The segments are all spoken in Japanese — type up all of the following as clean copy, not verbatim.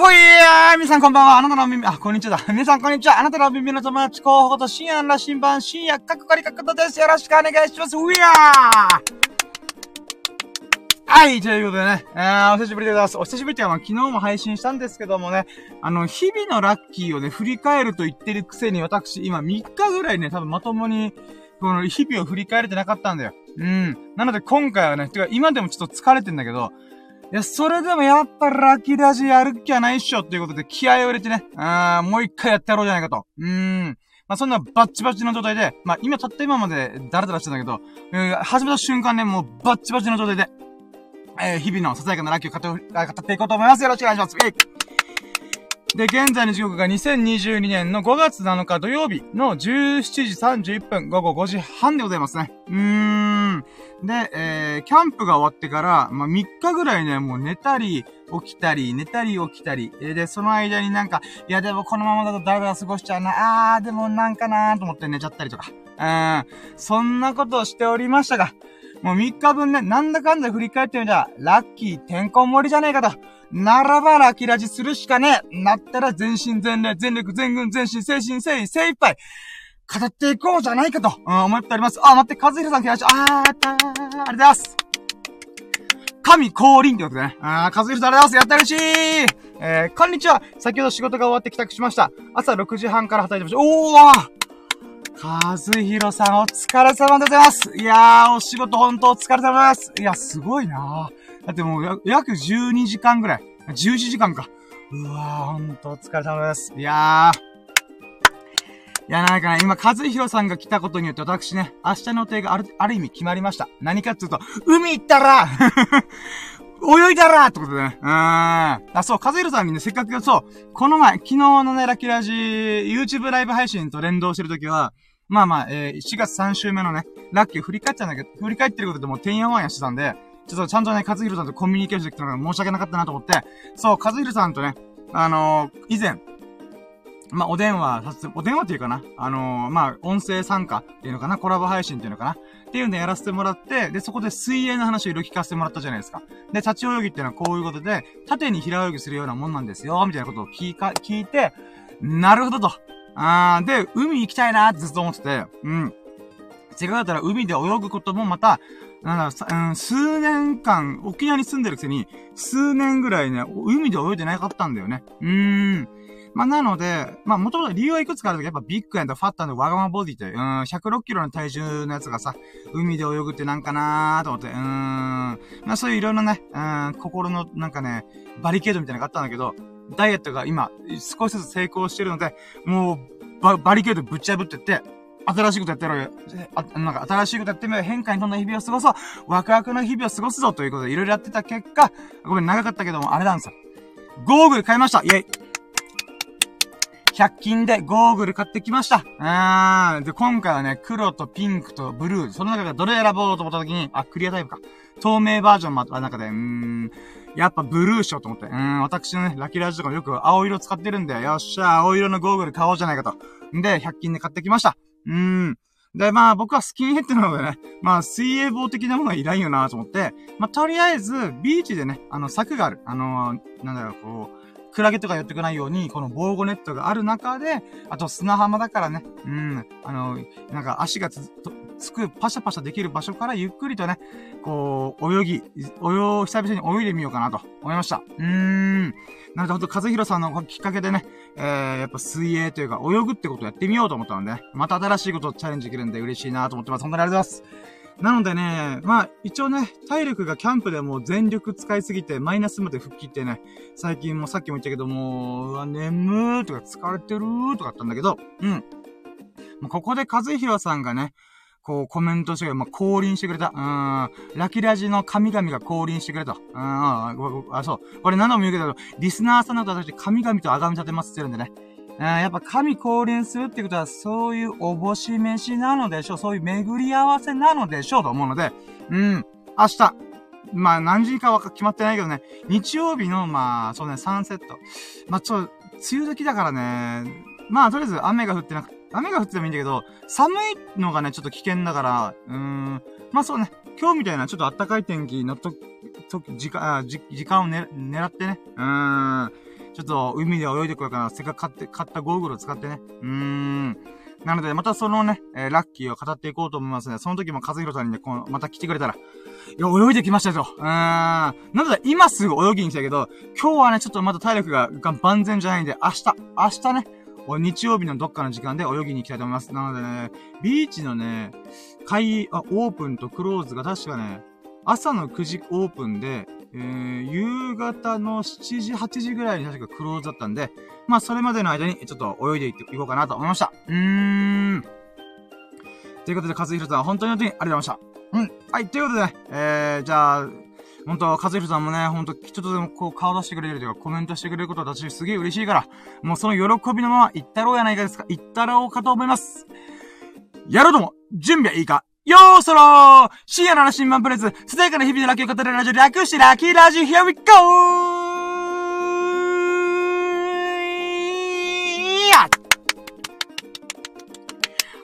ほいやー、皆さんこんばんは。あなたの耳、あ、こんにちは。皆さんこんにちは。あなたの耳の友達候補こと、深夜の羅針盤、深夜、かっこかりかっことです。よろしくお願いします。ういやーはい、ということでね、お久しぶりでございます。お久しぶりというか、まあ、昨日も配信したんですけどもね、日々のラッキーをね、振り返ると言ってるくせに、私、今3日ぐらいね、多分まともに、この日々を振り返れてなかったんだよ。なので今回はね、てか今でもちょっと疲れてんだけど、いや、それでもやっぱラッキーラジやるっきゃないっしょということで気合を入れてね、もう一回やってやろうじゃないかと。まあ、そんなバッチバチの状態で、まあ、今たった今までダラダラしてたんだけど、始めた瞬間ね、もうバッチバチの状態で、日々のささやかなラッキーを語っていこうと思います。よろしくお願いします。で、現在の時刻が2022年の5月7日土曜日の17時31分、午後5時半でございますね。で、キャンプが終わってから、まあ、3日ぐらいね、もう寝たり、起きたり、寝たり、起きたり。で、その間になんか、いやでもこのままだとだらだら過ごしちゃうな、でもなんかなーと思って寝ちゃったりとか。そんなことをしておりましたが、もう3日分ね、なんだかんだ振り返ってみたら、ラッキーてんこ盛りじゃねえかと。ならばラッキーラジするしかねえ。なったら全身全霊、全力、全軍、全身、精神、誠意、精一杯、語っていこうじゃないかと、思っております。あ、待って、和弘さん来ました。ありがとうございます。神降臨ってことね。和弘さんありがとうございます。やった嬉しい。こんにちは。先ほど仕事が終わって帰宅しました。朝6時半から働いてました。和弘さんお疲れ様でございます。いやー、お仕事ほんとお疲れ様です。いや、すごいなー。だってもう、約12時間ぐらい。11時間か。うわー、ほんとお疲れ様です。いやー。いや、なんかね、今、和弘さんが来たことによって私ね、明日の予定がある意味決まりました。何かっていうと、海行ったら泳いだらってことでね。あ、そう、和弘さんにね、せっかくそう、この前、昨日のね、ラキラジ、YouTube ライブ配信と連動してるときは、まあまあ、4月3週目のね、ラッキーを振り返ってることでもうてんやわんやしてたんで、ちょっとちゃんとね、和弘さんとコミュニケーションできたのが申し訳なかったなと思って、そう、和弘さんとね、以前、まあ、お電話っていうかな、まあ、音声参加っていうのかな、コラボ配信っていうのかな、っていうのやらせてもらって、で、そこで水泳の話をいろいろ聞かせてもらったじゃないですか。で、立ち泳ぎっていうのはこういうことで、縦に平泳ぎするようなもんなんですよ、みたいなことを聞いて、なるほどと。で、海行きたいなーってずっと思ってて、せっかくだったら海で泳ぐこともまた、なんだろう、数年間、沖縄に住んでるくせに、数年ぐらいね、海で泳いでなかったんだよね。まあ、なので、まあ、もともと理由はいくつかあるけど、やっぱビッグエンド、ファットエンド、ワガマボディって、106キロの体重のやつがさ、海で泳ぐってなんかなーと思って、まあ、そういういろんなね、心のなんかね、バリケードみたいなのがあったんだけど、ダイエットが今、少しずつ成功してるので、もう、バリケードぶっちゃぶってって、新しいことやってやろうよ。なんか新しいことやってみよう。変化に富んだ日々を過ごそう。ワクワクの日々を過ごすぞ。ということで、いろいろやってた結果、ごめん、長かったけども、あれなんですよ。ゴーグル買いました。イェイ。100均でゴーグル買ってきました。で、今回はね、黒とピンクとブルー。その中からどれ選ぼうと思った時に、あ、クリアタイプか。透明バージョンもあった中で、やっぱブルーしようと思って。私のね、ラキラジとかよく青色使ってるんで、よっしゃ、青色のゴーグル買おうじゃないかと。で、100均で買ってきました。で、まあ僕はスキンヘッドなのでね、まあ水泳帽的なものはいらんよなと思って、まあとりあえず、ビーチでね、柵がある。なんだろう、こう、クラゲとか寄ってこないように、この防護ネットがある中で、あと砂浜だからね、なんか足がつく、パシャパシャできる場所からゆっくりとね、こう、久々に泳いでみようかなと思いました。なのでほんと、和弘さんのきっかけでね、やっぱ水泳というか、泳ぐってことをやってみようと思ったので、ね、また新しいことをチャレンジできるんで嬉しいなと思ってます。本当にありがとうございます。なのでね、まあ、一応ね、体力がキャンプでもう全力使いすぎて、マイナスまで復帰ってね、最近もさっきも言ったけども、うわ、眠ーとか疲れてるーとかあったんだけど、ここで和弘さんがね、こうコメントしてくれ、まあ、降臨してくれた。ラキラジの神々が降臨してくれた。そう。これ何度も言うけど、リスナーさんのことは私、神々と崇め立てますって言ってるんでね。やっぱ神降臨するってことはそういうおぼし飯なのでしょう。そういう巡り合わせなのでしょうと思うので、明日、まあ何時かは決まってないけどね、日曜日のまあそうね、サンセット。まあ梅雨時だからね、まあとりあえず雨が降ってもいいんだけど、寒いのがね、ちょっと危険だから、まあそうね、今日みたいなちょっと暖かい天気の時、時間を狙ってね、ちょっと海で泳いでこようかな。せっかく買ったゴーグルを使ってね。なので、またそのね、ラッキーを語っていこうと思いますね。その時も和弘さんにね、また来てくれたら、いや、泳いできましたよと。なんだ、今すぐ泳ぎに来たけど、今日はね、ちょっとまだ体力が万全じゃないんで、明日ね、日曜日のどっかの時間で泳ぎに行きたいと思います。なのでね、ビーチのね、オープンとクローズが確かね、朝の9時オープンで、夕方の7時、8時ぐらいに確かクローズだったんで、まあそれまでの間にちょっと泳いでいこうかなと思いました。ということで、和弘さん、本当にありがとうございました。はい、ということでね、じゃあ、本当和弘さんもね、本当ちょっとでもこう顔出してくれるというか、コメントしてくれることは私すげえ嬉しいから、もうその喜びのまま行ったろうやないかですか、行ったろうかと思います。やろうとも、準備はいいか。よーそろー深夜のラシンマンプレス、すだやかな日々のラッキーを語れるラジオ、略してラッキーラジオ、Here we go!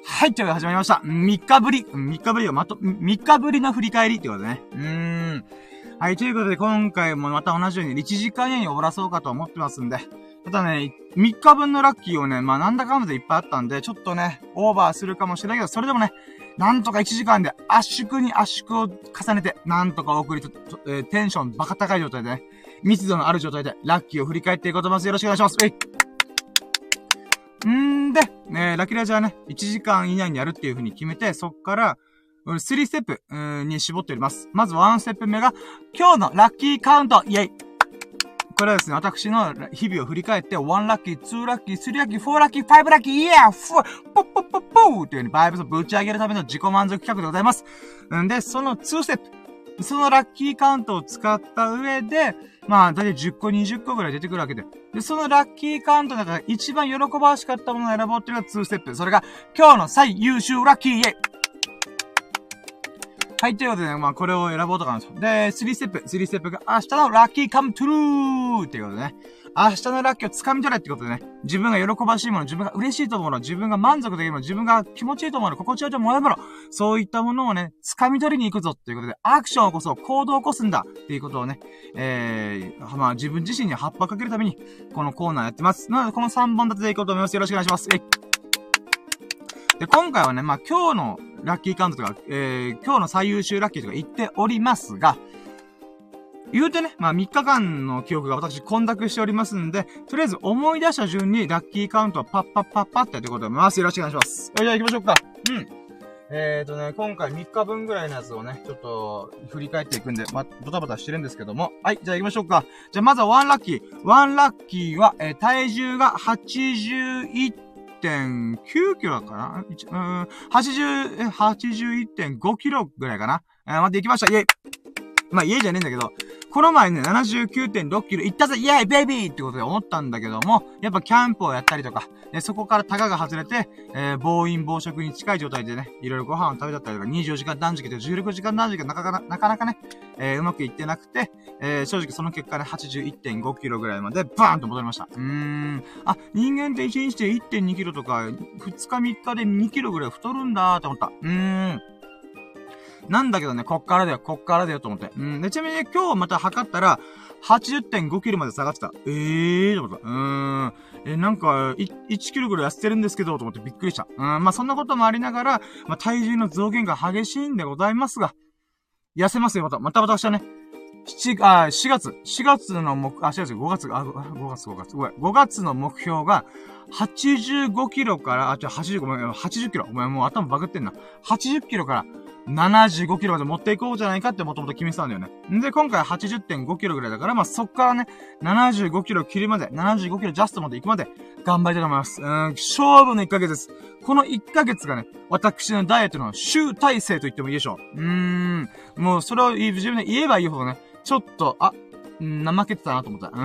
はい、ということで始まりました。3日ぶりの振り返りってことね。はい、ということで今回もまた同じように1時間以内に終わらそうかと思ってますんで。ただね、3日分のラッキーをね、まあなんだかんだでいっぱいあったんで、ちょっとね、オーバーするかもしれないけど、それでもね、なんとか1時間で圧縮を重ねて、なんとかテンションバカ高い状態でね、密度のある状態で、ラッキーを振り返っていこうと思います。よろしくお願いします。で、ね、ラッキーラジはね、1時間以内にやるっていう風に決めて、そっから、3ステップに絞っております。まず1ステップ目が、今日のラッキーカウントイェイこれはですね、私の日々を振り返って、1ラッキー、2ラッキー、3ラッキー、4ラッキー、5ラッキー、イヤーフォーポッポッポッポーというようにバイブスをぶち上げるための自己満足企画でございます。んで、その2ステップ。そのラッキーカウントを使った上で、まあ、だいたい10個、20個ぐらい出てくるわけで。で、そのラッキーカウントの中で一番喜ばしかったものを選ぼうっていうのが2ステップ。それが、今日の最優秀ラッキーイェイはい、ということでね、まあ、これを選ぼうとかなんですよ。で、3ステップが明日のラッキーカムトゥルーっていうことでね。明日のラッキーを掴み取れってことでね。自分が喜ばしいもの、自分が嬉しいと思うもの、自分が満足できるもの、自分が気持ちいいと思うもの、心地よいと思うもの、そういったものをね、掴み取りに行くぞっていうことで、アクションを起こそう、行動を起こすんだっていうことをね、まあ、自分自身に葉っぱかけるために、このコーナーやってます。なので、この3本立てでいこうと思います。よろしくお願いします。で、今回はね、まあ、今日のラッキーカウントとか、今日の最優秀ラッキーとか言っておりますが、言うてね、まあ、3日間の記憶が私混濁しておりますんで、とりあえず思い出した順にラッキーカウントをパッってやっていこうと思います。よろしくお願いします。じゃあ行きましょうか。ね、今回3日分ぐらいのやつをね、ちょっと振り返っていくんで、ドタバタしてるんですけども。はい、じゃあ行きましょうか。じゃあまずは1ラッキー。1ラッキーは、体重が81.9 キロかな 81.5 キロぐらいかな待って、行きました。イェイまあ、イェイじゃねえんだけど、この前ね、79.6 キロ行ったぜイェイベイビーってことで思ったんだけども、やっぱキャンプをやったりとか、そこからタガが外れて、暴飲暴食に近い状態でね、いろいろご飯を食べちゃったりとか、24時間断食と16時間断食がなかなかね、うまくいってなくて、正直その結果ね、81.5 キロぐらいまで、バーンと戻りました。あ、人間って1日で 1.2 キロとか、2日3日で2キロぐらい太るんだーって思った。なんだけどね、こっからだよと思って。で、ちなみに、ね、今日また測ったら、80.5 キロまで下がってた。と思った。なんか、1キロぐらい痩せてるんですけど、と思ってびっくりした。まあ、そんなこともありながら、まあ、体重の増減が激しいんでございますが、痩せますよ、また私はね、5月の目標が、85キロから、80キロ。お前もう頭バグってんな。80キロから、75キロまで持っていこうじゃないかってもともと決めてたんだよね。で、今回 80.5 キロぐらいだから、まあ、そっからね、75キロ切るまで、75キロジャストまで行くまで、頑張りたいと思います。勝負の1ヶ月です。この1ヶ月がね、私のダイエットの集大成と言ってもいいでしょう。もうそれを自分で言えばいいほどね、ちょっと、怠けてたなと思った。ち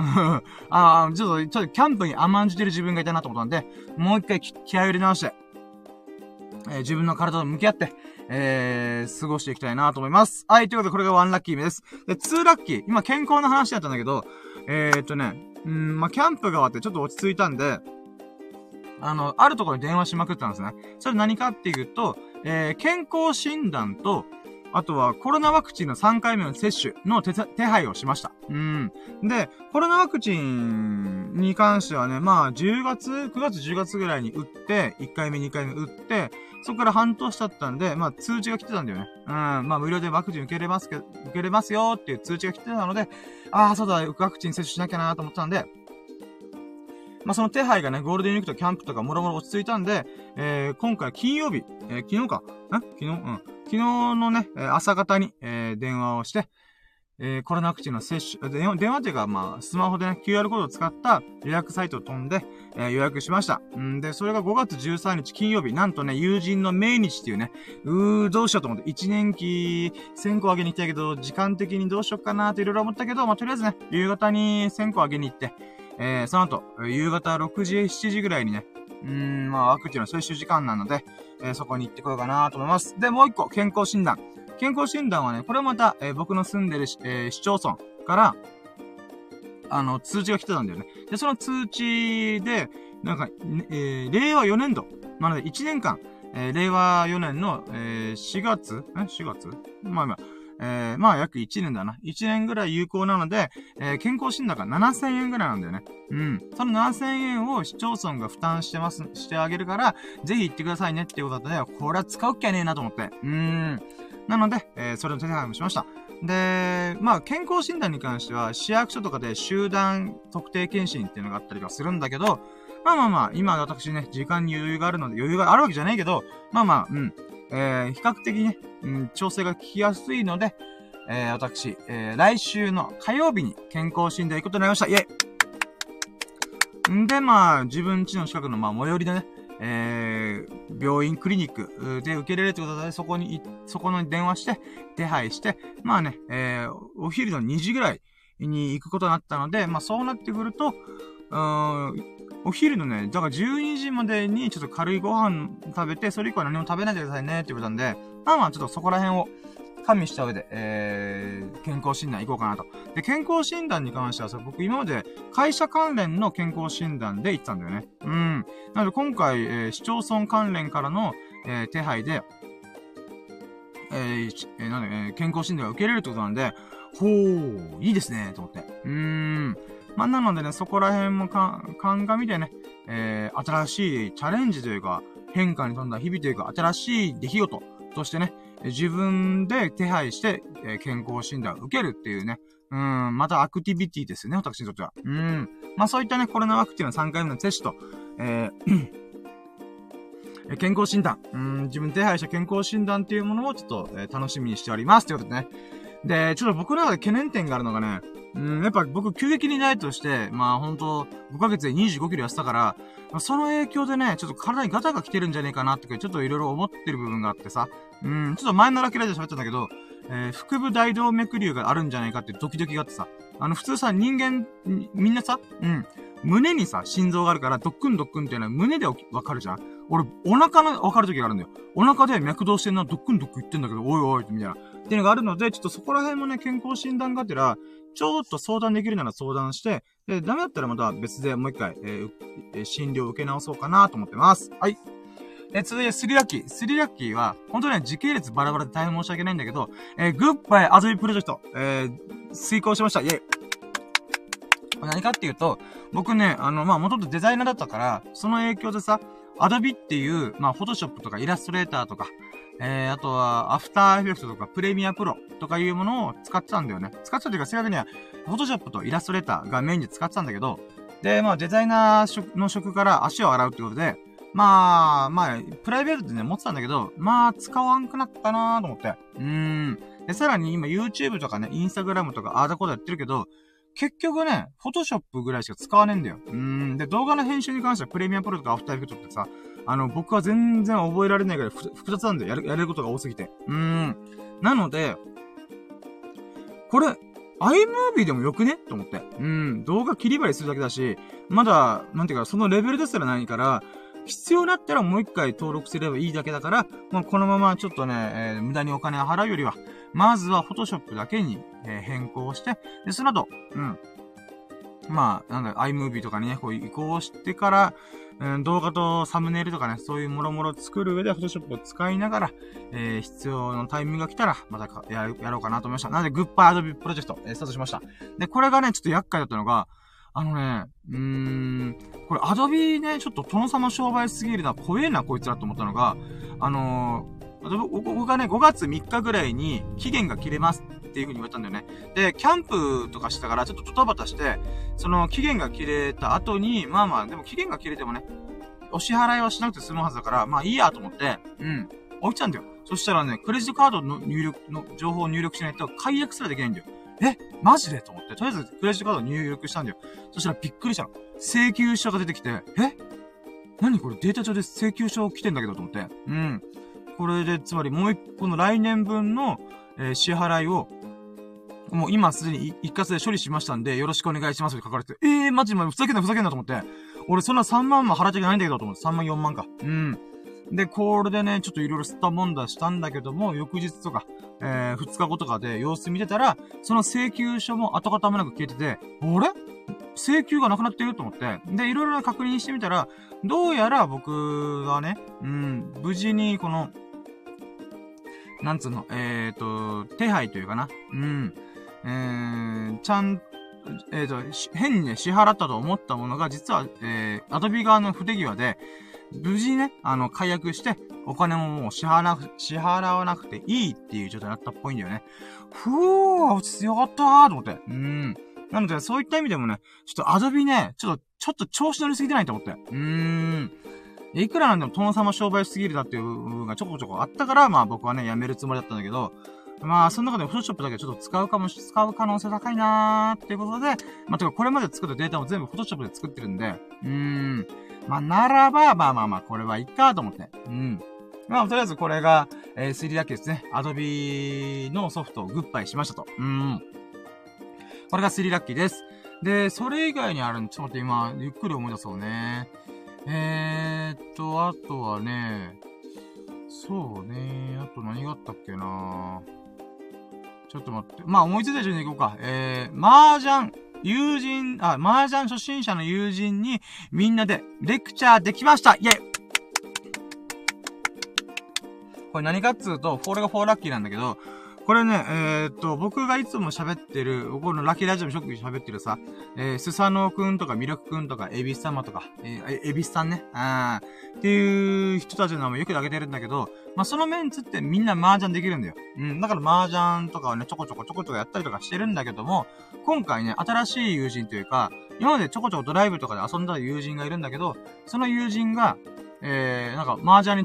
ょっとキャンプに甘んじてる自分がいたなと思ったんで、もう一回気合を入れ直して、自分の体と向き合って、過ごしていきたいなと思います。はい、ということでこれが1ラッキー目です。で、2ラッキー。今健康の話だったんだけど、まあ、キャンプが終わってちょっと落ち着いたんで、あるところに電話しまくったんですね。それ何かっていうと、健康診断と、あとはコロナワクチンの3回目の接種の手配をしました。で、コロナワクチンに関してはね、まあ9月10月ぐらいに打って、1回目2回目打って、そこから半年経ったんで、まあ通知が来てたんだよね。まあ無料でワクチン受けれますよっていう通知が来てたので、ああ、そうだ、ワクチン接種しなきゃなと思ったんで、まあ、その手配がね、ゴールデンウィークとキャンプとかもろもろ落ち着いたんで、今回金曜日、昨日かな昨日昨日のね、朝方に、電話をして、コロナワクチンの接種、電話というか、まあ、スマホでね、QR コードを使った予約サイトを飛んで、予約しました。で、それが5月13日金曜日、なんとね、友人の命日っていうね、どうしようと思って、1年期1000個あげに行きたいけど、時間的にどうしようかなーっていろいろ思ったけど、まあ、とりあえずね、夕方に1000個あげに行って、その後、夕方6時、7時ぐらいにね、まあ、ワクチンの接種時間なので、そこに行ってこようかなと思います。で、もう一個、健康診断。健康診断はね、これまた、僕の住んでる、市町村から、通知が来てたんだよね。で、その通知で、なんか、令和4年度。なので、1年間、令和4年の、4月え ?4 月まあ今、まあ約1年だな。1年ぐらい有効なので、健康診断が7000円ぐらいなんだよね。その7000円を市町村が負担してあげるから、ぜひ行ってくださいねっていうことだったね。これは使うっきゃねえなと思って。なので、それの手配もしました。で、まあ健康診断に関しては、市役所とかで集団特定健診っていうのがあったりはするんだけど、まあ、今私ね、時間に余裕があるので、余裕があるわけじゃないけど、比較的ね、調整が効きやすいので、私、来週の火曜日に健康診断行くことになりました。イェイ！んで、まあ、自分家の近くの、まあ、最寄りのね、病院、クリニックで受けれるってことで、そこに電話して、手配して、まあね、お昼の2時ぐらいに行くことになったので、まあ、そうなってくると、お昼のね、だから12時までにちょっと軽いご飯食べて、それ以降は何も食べないでくださいね、っていうことなんで、まあちょっとそこら辺を加味した上で、健康診断行こうかなと。で、健康診断に関してはさ、僕今まで会社関連の健康診断で行ってたんだよね。なので今回、市町村関連からの、手配で、健康診断が受けれるってことなんで、ほー、いいですね、と思って。まあ、なのでね、そこら辺も鑑みてね、新しいチャレンジというか、変化に富んだ日々というか、新しい出来事としてね、自分で手配して、健康診断を受けるっていうね、またアクティビティですよね、私にとっては。まあ、そういったね、コロナワクチンの3回目の接種と、健康診断、自分手配した健康診断っていうものをちょっと、楽しみにしております。ということでね。で、ちょっと僕の中で懸念点があるのがね、やっぱ僕急激にダイエットして、まあほんと、5ヶ月で25キロ痩せたから、その影響でね、ちょっと体にガタが来てるんじゃねえかなってちょっといろいろ思ってる部分があってさ、ちょっと前のラキラジオで喋ったんだけど、腹部大動脈瘤があるんじゃないかってドキドキがあってさ、普通さ、人間、みんなさ、胸にさ、心臓があるから、ドックンドックンっていうのは胸でわかるじゃん。俺、お腹のわかる時があるんだよ。お腹で脈動してんな、ドックンドックン言ってんだけど、おいおい、みたいな。っていうのがあるので、ちょっとそこら辺もね、健康診断がてら、ちょっと相談できるなら相談して、で、ダメだったらまた別でもう一回、診療を受け直そうかなと思ってます。はい。続いて、スリラッキーは、本当にね、時系列バラバラで大変申し訳ないんだけど、グッバイ遊びプロジェクト、遂行しました。イェイ。何かっていうと、僕ね、まあ、元々デザイナーだったから、その影響でさ、アドビっていう、まあ、フォトショップとかイラストレーターとか、あとは、アフターエフェクトとか、プレミアプロとかいうものを使ってたんだよね。使ってたというか、正確には、フォトショップとイラストレーターがメインで使ってたんだけど、で、まあ、デザイナーの職から足を洗うってことで、まあ、プライベートでね、持ってたんだけど、まあ、使わんくなったなーと思って。で、さらに今、YouTube とかね、Instagram とか、ああだこうだやってるけど、結局ね、フォトショップぐらいしか使わねえんだよ。で、動画の編集に関してはプレミアプロとかアフターエフェクトってさ、僕は全然覚えられないぐらい複雑なんだよ。やれることが多すぎて。なので、これ、iMovie でもよくねと思って。動画切り張りするだけだし、まだ、なんていうか、そのレベルですらないから、必要だったらもう一回登録すればいいだけだから、もうこのままちょっとね、無駄にお金を払うよりは、まずはフォトショップだけに、変更して、で、その後、iMovie とかにね、こう移行してから、動画とサムネイルとかね、そういうもろもろ作る上で Photoshop を使いながら、必要なタイミングが来たら、またやろうかなと思いました。なので、グッバイアドビプロジェクト、スタートしました。で、これがね、ちょっと厄介だったのが、これ Adobe ね、ちょっと殿様商売すぎるな、怖えな、こいつらと思ったのが、僕がね、5月3日ぐらいに期限が切れますっていう風に言われたんだよね。で、キャンプとかしたから、ちょっとドタバタして、その期限が切れた後に、まあまあ、でも期限が切れてもね、お支払いはしなくて済むはずだから、まあいいやと思って、置いちゃうんだよ。そしたらね、クレジットカードの情報を入力しないと解約すらできないんだよ。え、マジでと思って、とりあえずクレジットカード入力したんだよ。そしたらびっくりしたの。請求書が出てきて、え？何これデータ上で請求書来てんだけどと思って。これで、つまりもう一個の来年分の、支払いを、もう今すでに一括で処理しましたんで、よろしくお願いしますって書かれて、マジでふざけんなと思って。俺そんな3万も払ってないんだけどと思って、3万4万か。で、これでね、ちょっといろいろ吸ったもんだしたんだけども、翌日とか、2日後とかで様子見てたら、その請求書も跡形もなく消えてて、あれ？請求がなくなってると思って。で、いろいろ確認してみたら、どうやら僕がね、無事にこの、なんつうの、手配というかな。変にね、支払ったと思ったものが、実は、Adobe 側の不手際で、無事にね、解約して、お金ももう支払わなくていいっていう状態だったっぽいんだよね。ふぅー、落ち着よかったーと思って。なので、そういった意味でもね、ちょっと Adobe ね、ちょっと調子乗りすぎてないと思って。いくらなんでも殿様商売しすぎるだっていう部分がちょこちょこあったから、まあ僕はね、やめるつもりだったんだけど、まあ、その中で Photoshop だけちょっと使う可能性高いなーっていうことで、まあ、てかこれまで作ったデータも全部 Photoshop で作ってるんで、まあ、ならば、まあ、これはいいかと思って。まあ、とりあえずこれが、3D だけですね。Adobe のソフトをグッバイしましたと。これが3ラッキーです。で、それ以外にあるんで、ちょっと待って、今、ゆっくり思い出そうね。あとはね、そうね、あと何があったっけなちょっと待って。まあ、思いついた順に行こうか。麻雀初心者の友人にみんなでレクチャーできましたイェイ。これ何かっつうと、これが4ラッキーなんだけど、これね、僕がいつも喋ってる、このラッキーラジオでよく喋ってるさ、スサノーくんとかミルクくんとか、エビス様とか、エビスさんね、っていう人たちの名前よく挙げてるんだけど、まあ、そのメンツってみんな麻雀できるんだよ。だから麻雀とかをね、ちょこちょこやったりとかしてるんだけども、今回ね、新しい友人というか、今までちょこちょこドライブとかで遊んだ友人がいるんだけど、その友人が、麻雀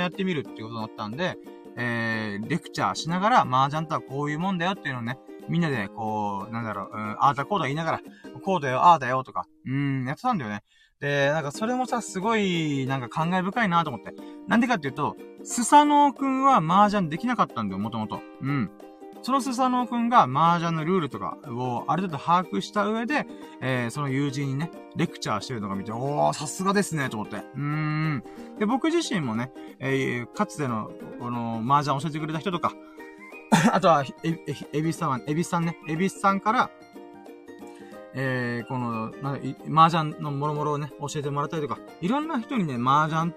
やってみるってことだったんで、レクチャーしながら、麻雀とはこういうもんだよっていうのをね、みんなで、こう、なんだろう、ああだこうだ言いながら、こうだよ、ああだよとか、やってたんだよね。で、なんかそれもさ、すごい、なんか感慨深いなと思って。なんでかっていうと、スサノーくんは麻雀できなかったんだよ、もともと。そのスサノーくんが麻雀のルールとかをある程度把握した上で、その友人にね、レクチャーしてるのが見て、おー、さすがですね、と思って。で、僕自身もね、かつての、この、麻雀教えてくれた人とか、あとはエビスさんね、エビスさんから、この、麻雀のもろもろをね、教えてもらったりとか、いろんな人にね、麻雀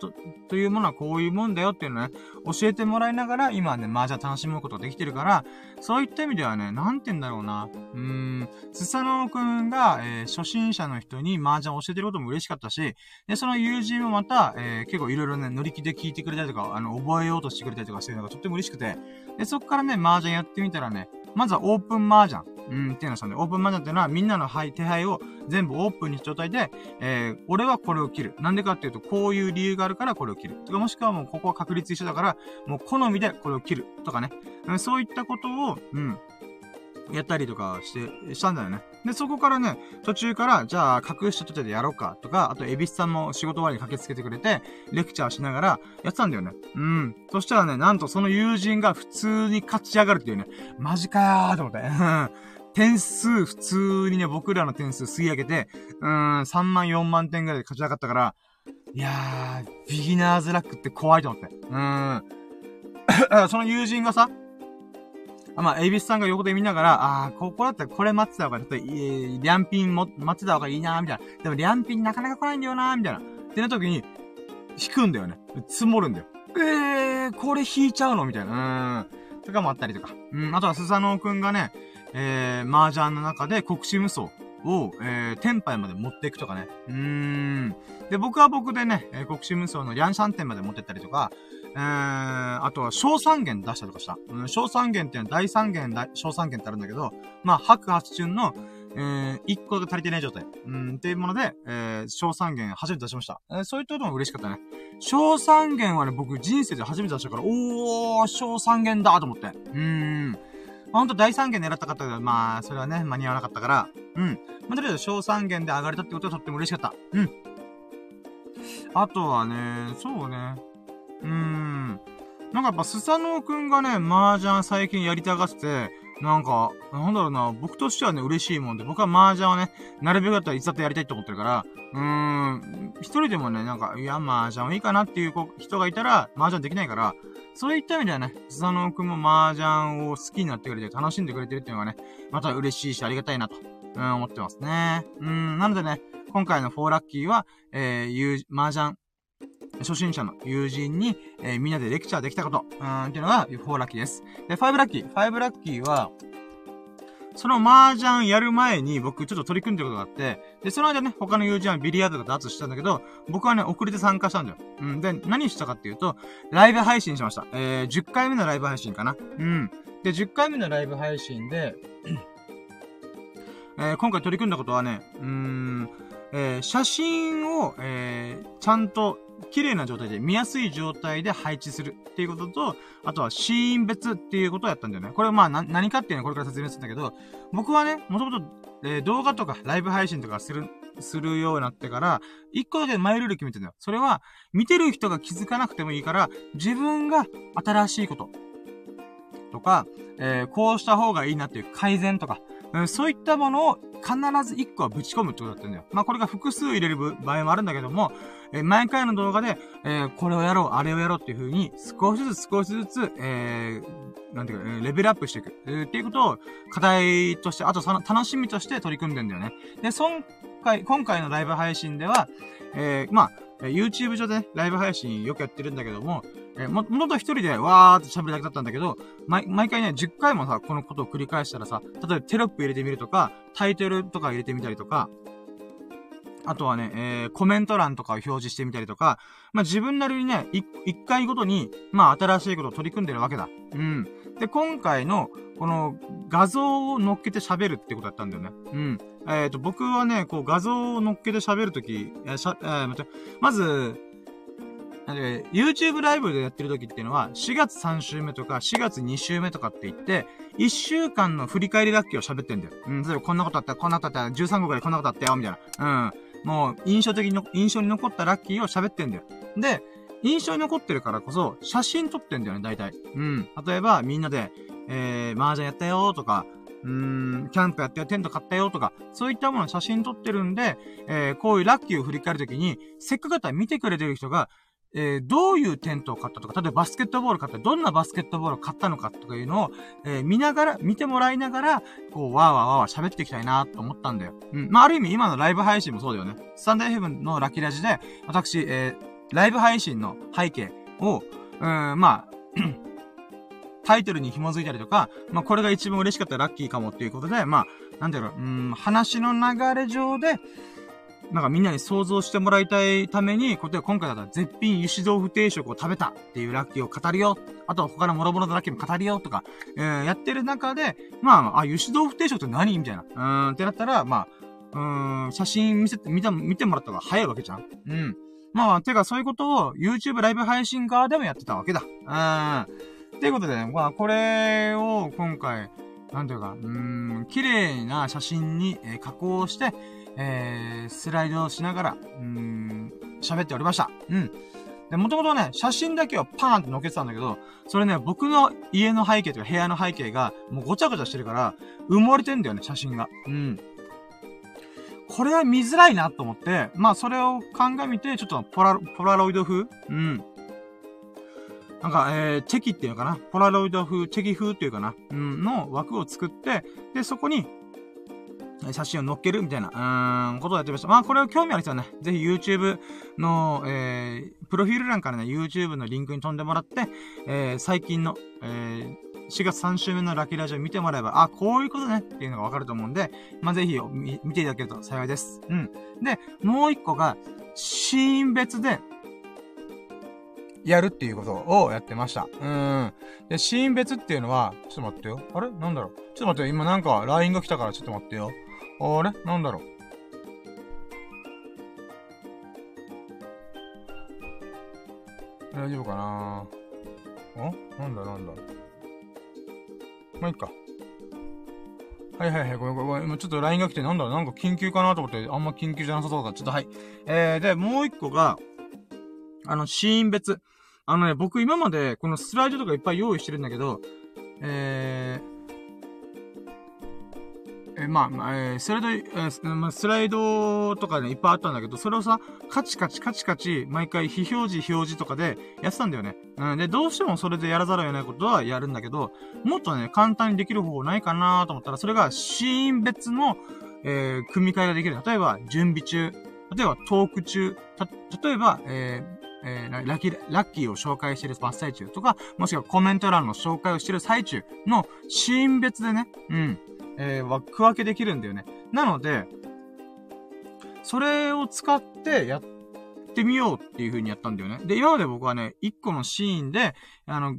というものはこういうもんだよっていうのをね、教えてもらいながら、今はね、麻雀楽しむことができてるから、そういった意味ではね、なんて言うんだろうな。スサノーくんが、初心者の人に麻雀を教えてることも嬉しかったし、で、その友人もまた、結構いろいろね、乗り気で聞いてくれたりとか、覚えようとしてくれたりとかしてるのがとっても嬉しくて、で、そっからね、麻雀やってみたらね、まずはオープン麻雀。っていうのしたね。オープンマジャンっていうのは、みんなの手配を全部オープンにした状態で、俺はこれを切る。なんでかっていうと、こういう理由があるからこれを切る。とか、もしくはもうここは確率一緒だから、もう好みでこれを切る。とかね。そういったことを、やったりとかしたんだよね。で、そこからね、途中から、じゃあ、隠した状態でやろうか。とか、あと、エビスさんも仕事終わりに駆けつけてくれて、レクチャーしながら、やってたんだよね。そしたらね、なんとその友人が普通に勝ち上がるっていうね。マジかーと思って。点数、普通にね、僕らの点数吸い上げて、3万、4万点ぐらいで勝ち上がったから、いやー、ビギナーズラックって怖いと思って。その友人がさ、まあ、エビスさんが横で見ながら、ここだったらこれ待ってた方が、ちょっと、リャンピンも待ってた方がいいなーみたいな。でも、リャンピンなかなか来ないんだよなーみたいな。ってな時に、引くんだよね。積もるんだよ。これ引いちゃうのみたいな。とかもあったりとか。あとはスサノオくんがね、麻雀の中で国士無双を、天杯まで持っていくとかね。で、僕は僕でね、国士無双のリャンシャン店まで持ってったりとか、あとは小三元出したりとかした。小三元っていうのは大三元、小三元ってあるんだけど、まあ、白八中の、一個が足りてない状態。っていうもので、小三元初めて出しました。そういったことも嬉しかったね。小三元はね、僕人生で初めて出したから、おー、小三元だーと思って。まあ、ほんと大三元狙ったかったけど、まあ、それはね、間に合わなかったから、まあ、とりあえず小三元で上がれたってことはとっても嬉しかった。あとはね、そうね。なんかやっぱ、スサノオくんがね、麻雀最近やりたがってて、なんか、なんだろうな、僕としてはね、嬉しいもんで、僕は麻雀をね、なるべくだったらいつだってやりたいと思ってるから、一人でもね、なんか、いや、麻雀いいかなっていう人がいたら、麻雀できないから、そういった意味ではね、スサノオくんも麻雀を好きになってくれて、楽しんでくれてるっていうのがね、また嬉しいし、ありがたいなと、思ってますね。なのでね、今回の4ラッキーは、麻雀、初心者の友人に、みんなでレクチャーできたこと、っていうのが4ラッキーです。で、5ラッキー。5ラッキーは、その麻雀やる前に僕ちょっと取り組んでることがあって、で、その間ね、他の友人はビリヤードとかダーツしたんだけど、僕はね、遅れて参加したんだよ。で、何したかっていうと、ライブ配信しました。10回目のライブ配信かな。で、10回目のライブ配信で、今回取り組んだことはね、写真を、ちゃんと綺麗な状態で、見やすい状態で配置するっていうことと、あとはシーン別っていうことをやったんだよね。これはまあ何かっていうのはこれから説明するんだけど、僕はね、もともと、動画とかライブ配信とかするようになってから、一個だけマイルール決めてんだよ。それは、見てる人が気づかなくてもいいから、自分が新しいこととか、こうした方がいいなっていう改善とか、そういったものを必ず1個はぶち込むってことだったんだよ。まあ、これが複数入れる場合もあるんだけども、毎回の動画で、これをやろう、あれをやろうっていう風に、少しずつ、なんていうか、レベルアップしていく、っていうことを課題として、あとその楽しみとして取り組んでんだよね。で、今回のライブ配信では、まあ、YouTube 上で、ね、ライブ配信よくやってるんだけども、もと一人でわーって喋るだけだったんだけど、毎回ね、10回もさ、このことを繰り返したらさ、例えばテロップ入れてみるとか、タイトルとか入れてみたりとか、あとはね、コメント欄とかを表示してみたりとか、まあ、自分なりにね、1回ごとに、まあ、新しいことを取り組んでるわけだ。で、今回の、この、画像を乗っけて喋るってことだったんだよね。僕はね、こう、画像を乗っけて喋るとき、まず、YouTube ライブでやってる時っていうのは、4月3週目とか、4月2週目とかって言って、1週間の振り返りラッキーを喋ってんだよ。例えばこんなことあった、こんなことあった、13個ぐらいこんなことあったよ、みたいな。もう、印象に残ったラッキーを喋ってんだよ。で、印象に残ってるからこそ、写真撮ってんだよね、大体。例えば、みんなで、麻雀やったよ、とか、キャンプやってテント買ったよとか、そういったものを写真撮ってるんで、こういうラッキーを振り返る時に、せっかくだったら見てくれてる人が、どういうテントを買ったとか、例えばバスケットボール買ったらどんなバスケットボールを買ったのかとかいうのを、見てもらいながら、こう、わーわー喋っていきたいなと思ったんだよ。まあ、ある意味今のライブ配信もそうだよね。スタンドFMのラキラジで、私、ライブ配信の背景を、まあ、タイトルに紐づいたりとか、まあ、これが一番嬉しかったラッキーかもっていうことで、まあ、なんだろう、話の流れ上で、なんかみんなに想像してもらいたいために、今回だったら絶品油脂豆腐定食を食べたっていうラッキーを語るよ。あと他の諸々のラッキーも語るよとか、やってる中で、まあ、油脂豆腐定食って何みたいな。ってなったら、まあ、写真見てもらった方が早いわけじゃん。まあ、てかそういうことを YouTube ライブ配信側でもやってたわけだ。ということで、ね、まあ、これを今回、なんていうか、綺麗な写真に加工して、スライドをしながら、喋っておりました。で、もともとね、写真だけをパーンって乗っけてたんだけど、それね、僕の家の背景というか部屋の背景が、もうごちゃごちゃしてるから、埋もれてんだよね、写真が。これは見づらいなと思って、まあ、それを鑑みて、ちょっとポラロイド風なんか、チェキっていうのかな、ポラロイド風、チェキ風っていうかな、の枠を作って、で、そこに、写真を載っけるみたいな、ことをやってました。まあ、これを興味ある人はね、ぜひ YouTube の、プロフィール欄からね、YouTube のリンクに飛んでもらって、最近の、4月3週目のラッキーラジオ見てもらえば、あ、こういうことねっていうのがわかると思うんで、まあ、ぜひ見ていただけると幸いです。うん。で、もう一個が、シーン別で、やるっていうことをやってました。で、シーン別っていうのは、ちょっと待ってよ。あれなんだろう。ちょっと待ってよ。今なんか LINE が来たからちょっと待ってよ。あれなんだろう。大丈夫かなぁ。あなんだ。まあ、いっか。はい。ごめん。今ちょっと LINE が来て、なんだろう。なんか緊急かなと思って、あんま緊急じゃなさそうだ。ちょっとはい。で、もう一個が、シーン別。僕今まで、このスライドとかいっぱい用意してるんだけど、スライドとかね、いっぱいあったんだけど、それをさ、カチカチ、毎回、非表示、表示とかでやってたんだよね。うん。で、どうしてもそれでやらざるを得ないことはやるんだけど、もっとね、簡単にできる方法ないかなと思ったら、それが、シーン別の、組み替えができる。例えば、準備中。例えば、トーク中。例えば、ラッキーを紹介してる真っ最中とか、もしくはコメント欄の紹介をしてる最中のシーン別でね、うん、区分けできるんだよね。なので、それを使ってやってみようっていう風にやったんだよね。で、今まで僕はね、1個のシーンで、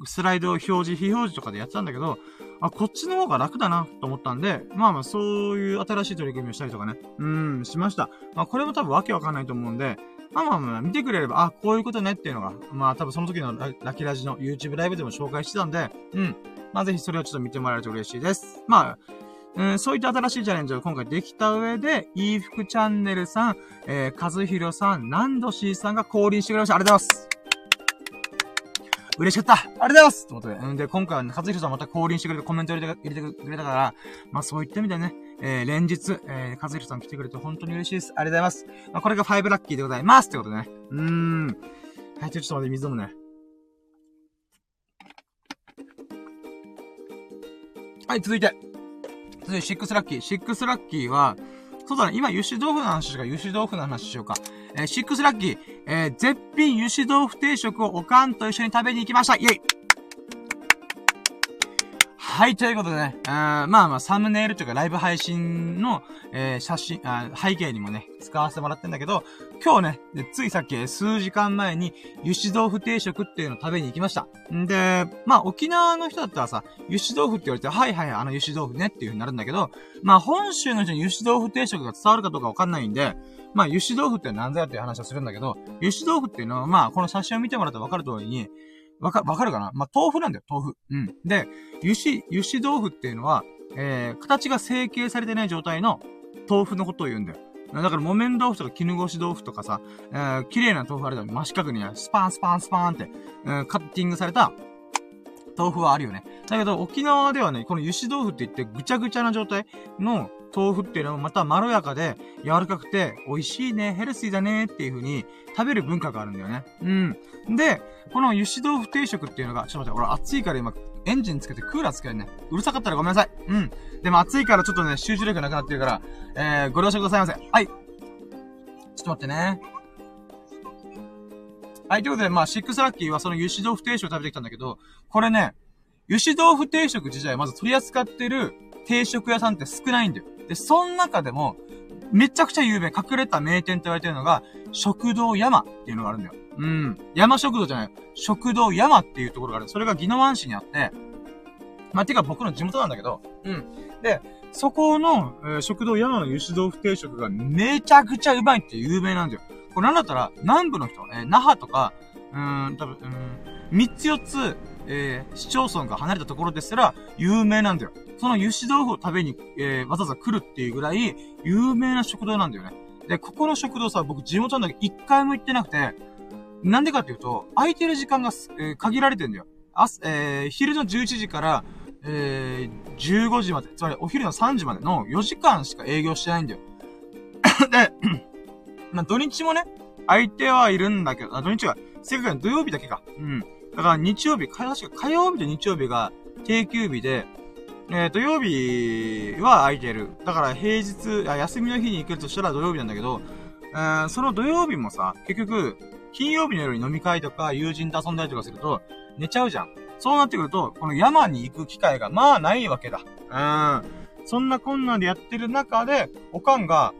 スライドを表示、非表示とかでやってたんだけど、あ、こっちの方が楽だなと思ったんで、まあそういう新しい取り組みをしたりとかね、しました。まあこれも多分わけわかんないと思うんで、まあ、見てくれれば、あ、こういうことねっていうのが、まあ、多分その時のラキラジの YouTube ライブでも紹介してたんで、うん。まあ、ぜひそれをちょっと見てもらえると嬉しいです。まあ、そういった新しいチャレンジを今回できた上で、いふくチャンネルさん、かずひろさん、なんどしーさんが降臨してくれました。ありがとうございます。嬉しかった。ありがとうございます。ということで、で、今回はね、かずひろさんまた降臨してくれてコメント入れてくれたから、まあ、そういった意味でね、連日、かずひろさん来てくれて本当に嬉しいです。ありがとうございます。まあ、これが5ラッキーでございます。ってことでね。はい、ちょっと待って、水飲むね。はい、続いて、6ラッキー。6ラッキーは、そうだね、今、油脂豆腐の話しようか。6ラッキー、絶品油脂豆腐定食をおかんと一緒に食べに行きました。イェイはい、ということでね、サムネイルというかライブ配信の、写真背景にもね、使わせてもらってんだけど、今日ね、ついさっき数時間前に、油脂豆腐定食っていうのを食べに行きました。んで、まあ、沖縄の人だったらさ、油脂豆腐って言われて、はい、油脂豆腐ねっていう風になるんだけど、まあ、本州の人に油脂豆腐定食が伝わるかどうかわかんないんで、まあ、油脂豆腐って何ぞやっていう話をするんだけど、油脂豆腐っていうのは、まあ、この写真を見てもらったらわかる通りに、わかるかな？まあ、豆腐なんだよ、豆腐。うん。で、油脂豆腐っていうのは、形が成形されてない状態の豆腐のことを言うんだよ。だから、木綿豆腐とか絹ごし豆腐とかさ、綺麗な豆腐あるだろ。真四角にスパンって、カッティングされた豆腐はあるよね。だけど、沖縄ではね、この油脂豆腐って言って、ぐちゃぐちゃな状態の豆腐っていうのもまたまろやかで、柔らかくて、美味しいね、ヘルシーだね、っていう風に食べる文化があるんだよね。うん。で、この油脂豆腐定食っていうのが、ちょっと待って、俺暑いから今、エンジンつけてクーラーつけるね。うるさかったらごめんなさい。うん。でも暑いからちょっとね、集中力なくなってるから、ご了承くださいませ。はい。ちょっと待ってね。はい、ということで、まあ、6ラッキーはその油脂豆腐定食を食べてきたんだけど、これね、油脂豆腐定食自体まず取り扱ってる定食屋さんって少ないんだよ。で、その中でも、めちゃくちゃ有名、隠れた名店と言われてるのが、食堂山っていうのがあるんだよ。うん。山食堂じゃない。食堂山っていうところがある。それが宜野湾市にあって、まあ、てか僕の地元なんだけど、うん。で、そこの、食堂山の油脂豆腐定食がめちゃくちゃうまいって有名なんだよ。これなんだったら、南部の人、那覇とか、3つ4つ、市町村が離れたところですら、有名なんだよ。その油脂豆腐を食べに、わざわざ来るっていうぐらい、有名な食堂なんだよね。で、ここの食堂さ、僕地元なんだけど、一回も行ってなくて、なんでかっていうと、空いてる時間が、限られてんだよ。昼の11時から、15時まで、つまりお昼の3時までの4時間しか営業してないんだよ。で、まあ、土日もね、空いてはいるんだけど、土日は、正確に土曜日だけか。うん。だから日曜日、確か火曜日と日曜日が定休日で、土曜日は空いてる。だから平日、休みの日に行けるとしたら土曜日なんだけど、その土曜日もさ、結局、金曜日の夜に飲み会とか友人と遊んだりとかすると、寝ちゃうじゃん。そうなってくると、この山に行く機会が、まあないわけだ。そんなこんなでやってる中で、おかんが、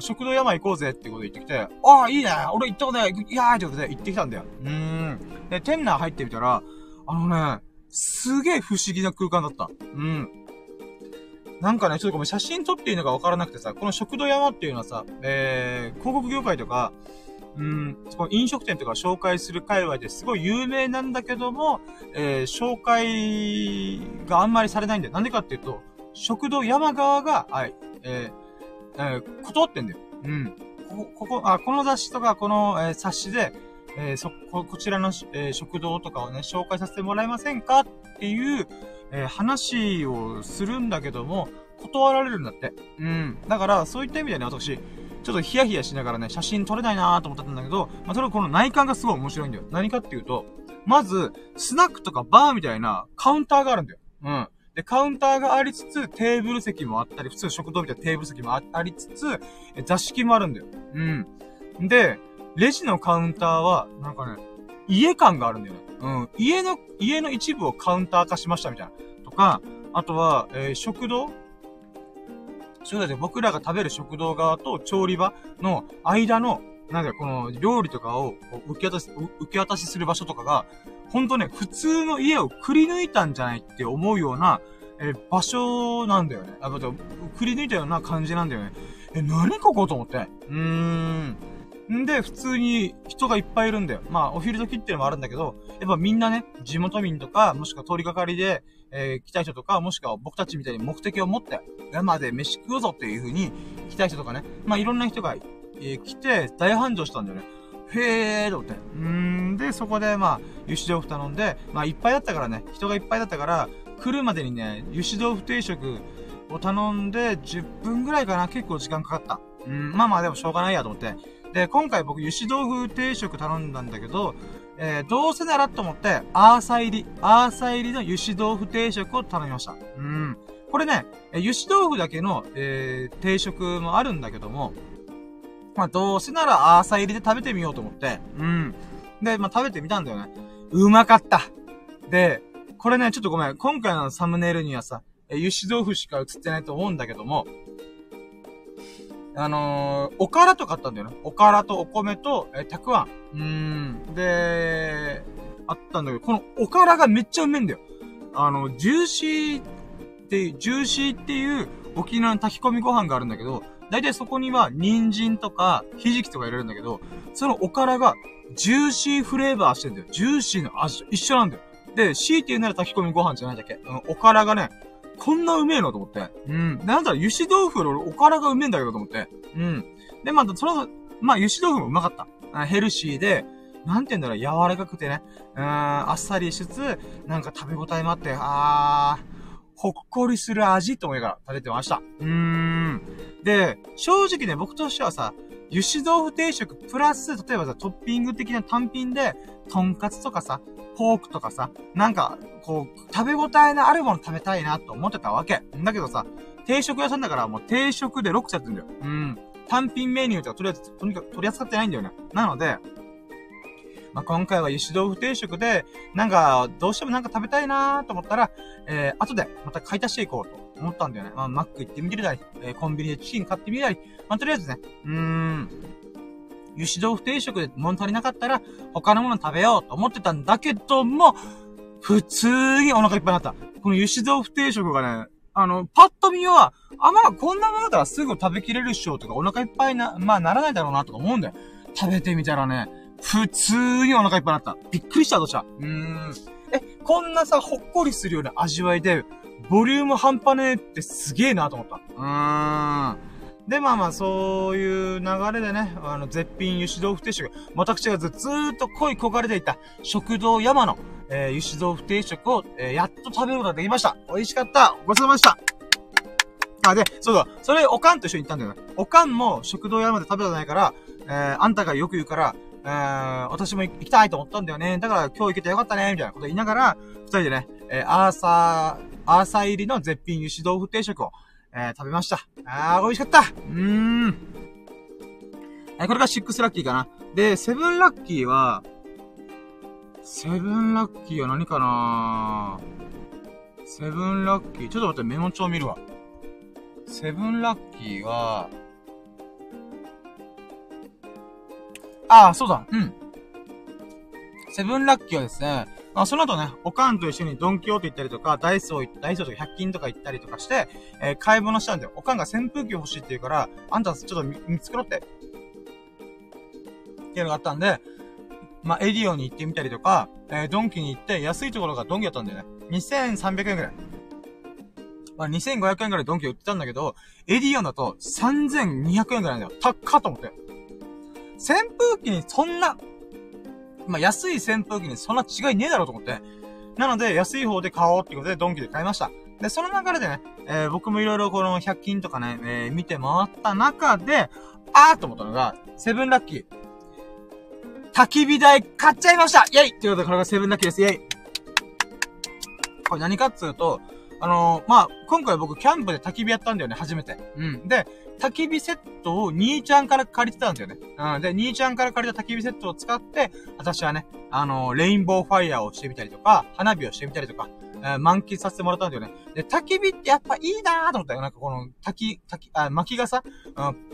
食堂山行こうぜってこと言ってきて、ああ、いいね、俺行ったことない、いやーってことで行ってきたんだよ。で、店内入ってみたら、すげえ不思議な空間だった。なんかね、ちょっとごめん、写真撮っていいのかわからなくてさ、この食堂山っていうのはさ、広告業界とか、この飲食店とか紹介する界隈ですごい有名なんだけども、紹介があんまりされないんだよ。なんでかっていうと、食堂山側が、断ってんだよ。この雑誌とか、この、冊子で、こちらの、食堂とかをね、紹介させてもらえませんかっていう、話をするんだけども、断られるんだって。だから、そういった意味でね、私、ちょっとヒヤヒヤしながらね、写真撮れないなーと思ったんだけど、それはこの内観がすごい面白いんだよ。何かっていうと、まず、スナックとかバーみたいなカウンターがあるんだよ。で、カウンターがありつつ、テーブル席もあったり、普通食堂みたいなテーブル席もありつつ、座敷もあるんだよ。で、レジのカウンターは、なんかね、家感があるんだよね。家の一部をカウンター化しましたみたいな。とか、あとは、食堂で僕らが食べる食堂側と調理場の間の、なんかこの料理とかを受け渡しする場所とかが、ほんとね、普通の家をくり抜いたんじゃないって思うような、場所なんだよね。くり抜いたような感じなんだよね。何ここと思って。で、普通に人がいっぱいいるんだよ。お昼時っていうのもあるんだけど、やっぱみんなね、地元民とか、もしくは通りがかりで、来た人とか、もしくは僕たちみたいに目的を持って、山で飯食うぞっていう風に来た人とかね、いろんな人が、来て、大繁盛したんだよね。へーと思って。で、そこで、油脂豆腐頼んで、いっぱいだったからね、人がいっぱいだったから、来るまでにね、油脂豆腐定食を頼んで、10分ぐらいかな、結構時間かかった。でもしょうがないやと思って。で、今回僕、油脂豆腐定食頼んだんだけど、どうせならと思って、アーサ入りの油脂豆腐定食を頼みました。これね、油脂豆腐だけの、定食もあるんだけども、どうせならアーサ入りで食べてみようと思って、で、食べてみたんだよね。うまかった。で、これね、ちょっとごめん、今回のサムネイルにはさ、油脂豆腐しか映ってないと思うんだけども、おからとかあったんだよね。おからとお米と、たくあん。で、あったんだけど、このおからがめっちゃうめえんだよ。ジューシーっていう沖縄の炊き込みご飯があるんだけど、だいたいそこには人参とかひじきとか入れるんだけど、そのおからがジューシーフレーバーしてんだよ。ジューシーの味と一緒なんだよ。で、強いて言うなら炊き込みご飯じゃないだけ。おからがね、こんなうめえのと思って。なんだろ、油脂豆腐のおからがうめえんだけどと思って。で、その、油脂豆腐もうまかった。ヘルシーで、なんて言うんだろう、柔らかくてね。あっさりしつつ、なんか食べ応えもあって、ほっこりする味と思いながら食べてました。で、正直ね、僕としてはさ、油脂豆腐定食プラス、例えばさ、トッピング的な単品で、とんかつとかさ、ポークとかさ、なんか、こう、食べ応えのあるもの食べたいなと思ってたわけ。だけどさ、定食屋さんだからもう定食でロックしちゃってんだよ。単品メニューとかとにかく取り扱ってないんだよね。なので、今回は油脂豆腐定食で、どうしても食べたいなと思ったら、後でまた買い足していこうと思ったんだよね。マック行ってみてみたり、コンビニでチキン買ってみたり、とりあえずね、油脂豆腐定食で物足りなかったら、他のもの食べようと思ってたんだけども、普通にお腹いっぱいになった。この油脂豆腐定食がね、パッと見は、こんなものだったらすぐ食べきれるっしょとか、お腹いっぱいならないだろうなとか思うんだよ。食べてみたらね、普通にお腹いっぱいになった。びっくりした、私は。こんなさ、ほっこりするような味わいで、ボリューム半端ねえってすげえなと思った。で、そういう流れでね、絶品油脂豆腐定食、私がずーっと恋焦がれていた、食堂山の、油脂豆腐定食を、やっと食べることができました。美味しかった。ごちそうさまでした。で、そうだ、それ、おかんと一緒に行ったんだよね。おかんも食堂山で食べたことないから、あんたがよく言うから、私も行きたいと思ったんだよね。だから今日行けてよかったね、みたいなこと言いながら、二人でね、アーサー入りの絶品油脂豆腐定食を、食べました。美味しかった。これが6ラッキーかな。で、セブンラッキーは何かなぁ。セブンラッキー。ちょっと待って、メモ帳見るわ。セブンラッキーは、そうだ。セブンラッキーはですね、その後ね、おかんと一緒にドンキホーテ行ったりとか、ダイソーとか100均とか行ったりとかして、買い物したんだよ。おかんが扇風機欲しいって言うから、あんたちょっと見繕って。っていうのがあったんで、エディオに行ってみたりとか、ドンキに行って、安いところがドンキだったんだよね。2300円くらい。2500円くらいドンキ売ってたんだけど、エディオンだと3200円くらいなんだよ。高っと思って。扇風機にそんな、安い扇風機にそんな違いねえだろうと思って。なので、安い方で買おうってことで、ドンキで買いました。で、その流れでね、僕もいろいろこの100均とかね、見て回った中で、と思ったのが、セブンラッキー。焚き火台買っちゃいましたイェイということで、これがセブンラッキーです。イェイ。これ何かっつうと、今回僕キャンプで焚き火やったんだよね、初めて。で、焚き火セットを兄ちゃんから借りてたんだよね。で、兄ちゃんから借りた焚き火セットを使って、私はね、レインボーファイヤーをしてみたりとか、花火をしてみたりとか、満喫させてもらったんだよね。で、焚き火ってやっぱいいなーと思ったよ。なんかこの、薪がさ、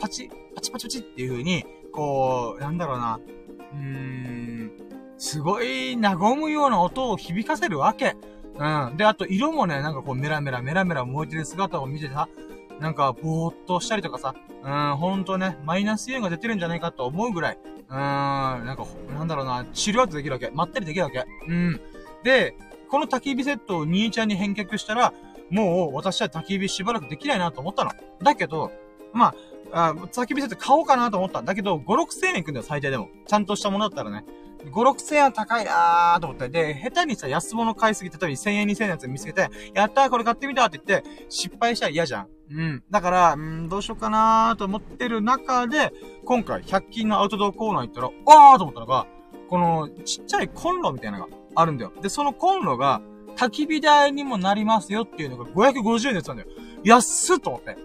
パチパチっていう風に、こう、なんだろうな。すごい和むような音を響かせるわけ。で、あと色もね、なんかこうメラメラ燃えてる姿を見てさ、なんかぼーっとしたりとかさ、ほんとね、マイナスイオンが出てるんじゃないかと思うぐらい、なんか、なんだろうな、チルアウトできるわけ。まったりできるわけ。で、この焚き火セットを兄ちゃんに返却したら、もう私は焚き火しばらくできないなと思ったの。だけど、焚き火セット買おうかなと思ったんだけど、5、6000円いくんだよ、最低でも。ちゃんとしたものだったらね。5、6000円は高いなーと思って。で、下手にさ、安物買いすぎて、例えば1000円、2000円のやつ見つけて、やったーこれ買ってみたーって言って、失敗したら嫌じゃん。だから、どうしようかなーと思ってる中で、今回、100均のアウトドアコーナー行ったら、と思ったのが、この、ちっちゃいコンロみたいなのがあるんだよ。で、そのコンロが、焚き火台にもなりますよっていうのが550円で売ってたんだよ。安っと思って。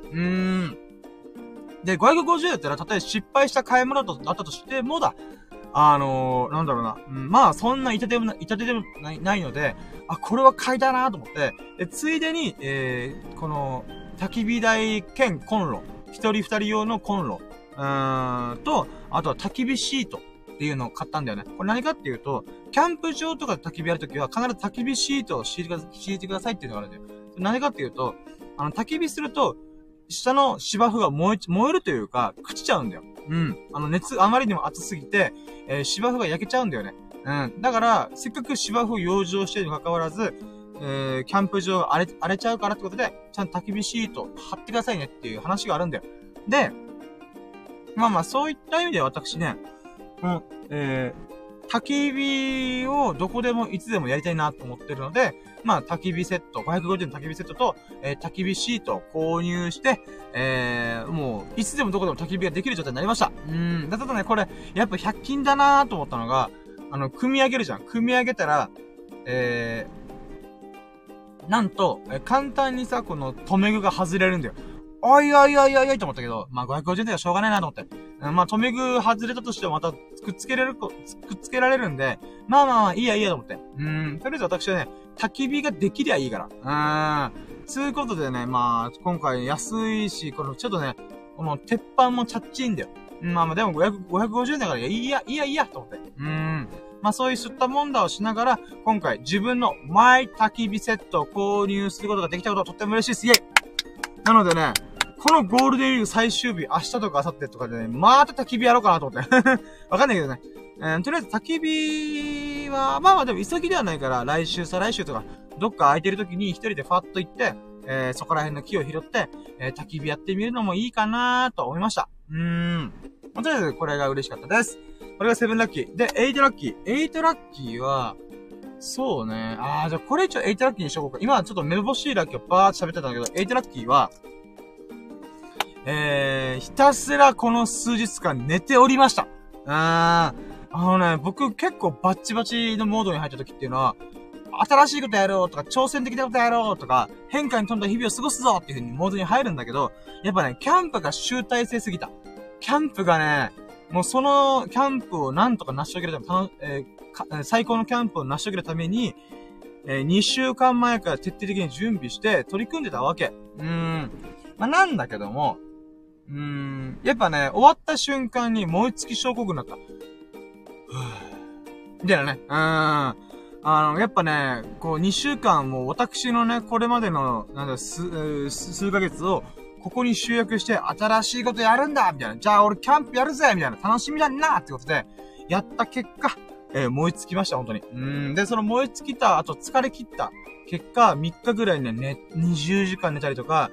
で、550円だったら、たとえ失敗した買い物だったとしてもだ、なんだろうな。そんな痛手でもないので、これは買いだなと思って、で、ついでに、この、焚き火台兼コンロ、一人二人用のコンロ、と、あとは焚き火シートっていうのを買ったんだよね。これ何かっていうと、キャンプ場とかで焚き火やるときは、必ず焚き火シートを敷いてくださいっていうのがあるんだよ。何かっていうと、焚き火すると、下の芝生が燃えるというか、朽ちちゃうんだよ。熱、あまりにも熱すぎて、芝生が焼けちゃうんだよね。だから、せっかく芝生を養生しているにもかかわらず、キャンプ場が荒れちゃうからってことで、ちゃんと焚き火シート貼ってくださいねっていう話があるんだよ。で、そういった意味で私ね、焚き火をどこでもいつでもやりたいなと思ってるので、焚き火セット、550円の焚き火セットと、焚き火シートを購入して、もう、いつでもどこでも焚き火ができる状態になりました。だからね、これ、やっぱ100均だなーと思ったのが、組み上げるじゃん。組み上げたら、なんと、簡単にさ、この留め具が外れるんだよ。おいと思ったけど、550円ではしょうがないなと思って。留め具外れたとしてもまたくっつけられるんで、いいやと思って。とりあえず私はね、焚き火ができりゃいいから。そういうことでね、今回安いし、このちょっとね、この鉄板もチャッチいんだよ。でも550円だから、いいやと思って。そういうすったもんだをしながら、今回自分のマイ焚き火セットを購入することができたことはとっても嬉しいです。イェイ！なのでね、このゴールデンウィーク最終日、明日とか明後日とかでね、また焚き火やろうかなと思って。わかんないけどね。とりあえず焚き火は、でも急ぎではないから、来週、再来週とか、どっか空いてる時に一人でファッと行って、そこら辺の木を拾って、焚き火やってみるのもいいかなーと思いました。とりあえずこれが嬉しかったです。これが7ラッキー。で、8ラッキー。8ラッキーは、そうね。じゃあこれ一応8ラッキーにしとこうか。今はちょっとめぼしいラッキーをバーっと喋ってたんだけど、8ラッキーは、ひたすらこの数日間寝ておりました。僕結構バッチバチのモードに入った時っていうのは、新しいことやろうとか、挑戦的なことやろうとか、変化に富んだ日々を過ごすぞっていう風にモードに入るんだけど、やっぱね、キャンプが集大成すぎた。キャンプがね、もうそのキャンプをなんとか成し遂げるため、最高のキャンプを成し遂げるために、2週間前から徹底的に準備して取り組んでたわけ。まあ、なんだけども、やっぱね、終わった瞬間に燃え尽き症候群になった。みたいなね。やっぱね、こう2週間も私のね、これまでの、数ヶ月を、ここに集約して、新しいことやるんだみたいな。じゃあ俺キャンプやるぜみたいな。楽しみだなってことで、やった結果、燃え尽きました、本当に。で、その燃え尽きた後、疲れ切った結果、3日ぐらいね、20時間寝たりとか、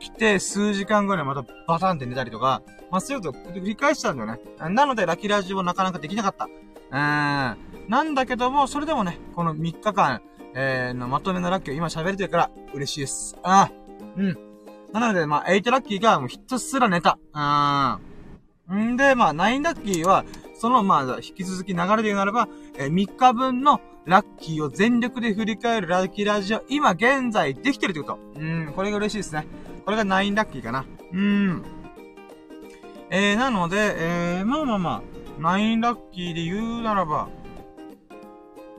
起きて数時間ぐらいまたバタンって寝たりとか、まあ、そういうことを繰り返したんだよね。なので、ラキラジオなかなかできなかった。なんだけども、それでもね、この3日間、のまとめのラッキーを今喋れてるから、嬉しいです。なので、まあ、8ラッキーがもうひたすら寝た。んで、まあ、9ラッキーは、その、まあ、引き続き流れで言うならば、3日分のラッキーを全力で振り返るラッキーラジオ、今現在できてるってこと。これが嬉しいですね。これが9ラッキーかな。なので、9ラッキーで言うならば、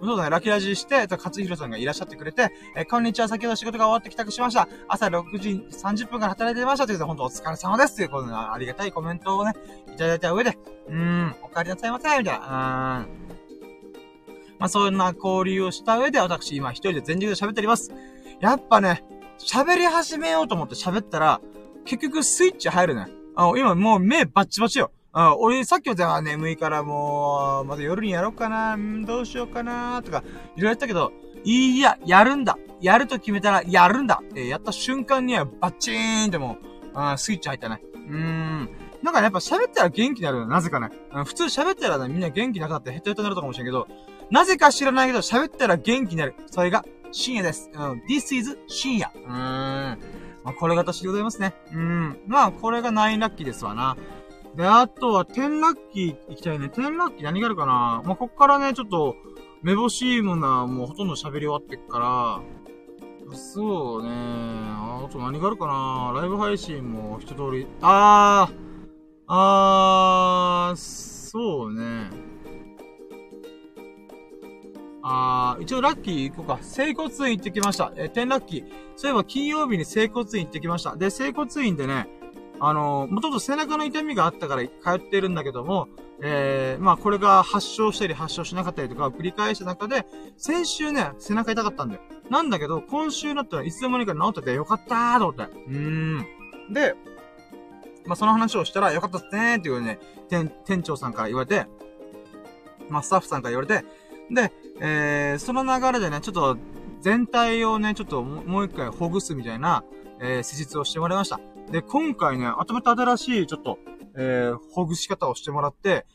そうだね、ラキラジして、勝弘さんがいらっしゃってくれて、こんにちは、先ほど仕事が終わって帰宅しました。朝6時30分から働いてましたということで、本当お疲れ様ですということで、ありがたいコメントをね、いただいた上で、お帰りなさいませ、みたいな。まあ、そんな交流をした上で、私今一人で全力で喋っております。やっぱね、喋り始めようと思って喋ったら、結局スイッチ入るね。今もう目バッチバチよ。俺、さっきは眠いからもう、また夜にやろうかな、どうしようかな、とか、いろいろやったけど、いや、やるんだ。やると決めたら、やるんだ。やった瞬間には、バッチーンってもう、スイッチ入ったね。なんかね、やっぱ喋ったら元気になるよ。なぜかね。普通喋ったらね、みんな元気なくなってヘトヘトになるとかもしれんけど、なぜか知らないけど、喋ったら元気になる。それが、深夜です。This is 深夜。まあ、これが私でございますね。まあ、これが9ラッキーですわな。で、あとは、10ラッキー行きたいね。10ラッキー何があるかな。まあ、こっからね、ちょっと、めぼしいものはもうほとんど喋り終わってっから、そうね、あと何があるかな。ライブ配信も一通り、そうね。一応ラッキー行こうか。整骨院行ってきました。10ラッキー。そういえば金曜日に整骨院行ってきました。で、整骨院でね、もともと背中の痛みがあったから通ってるんだけども、まあこれが発症したり発症しなかったりとかを繰り返した中で、先週ね、背中痛かったんだよ。なんだけど、今週になったらいつの間にか治っててよかったーと思って。で、まあその話をしたらよかったっすねーっていうね、店長さんから言われて、まあスタッフさんから言われて、で、その流れでね、ちょっと全体をね、ちょっともう一回ほぐすみたいな、施術をしてもらいました。で、今回ね、また新しい、ちょっと、ほぐし方をしてもらって、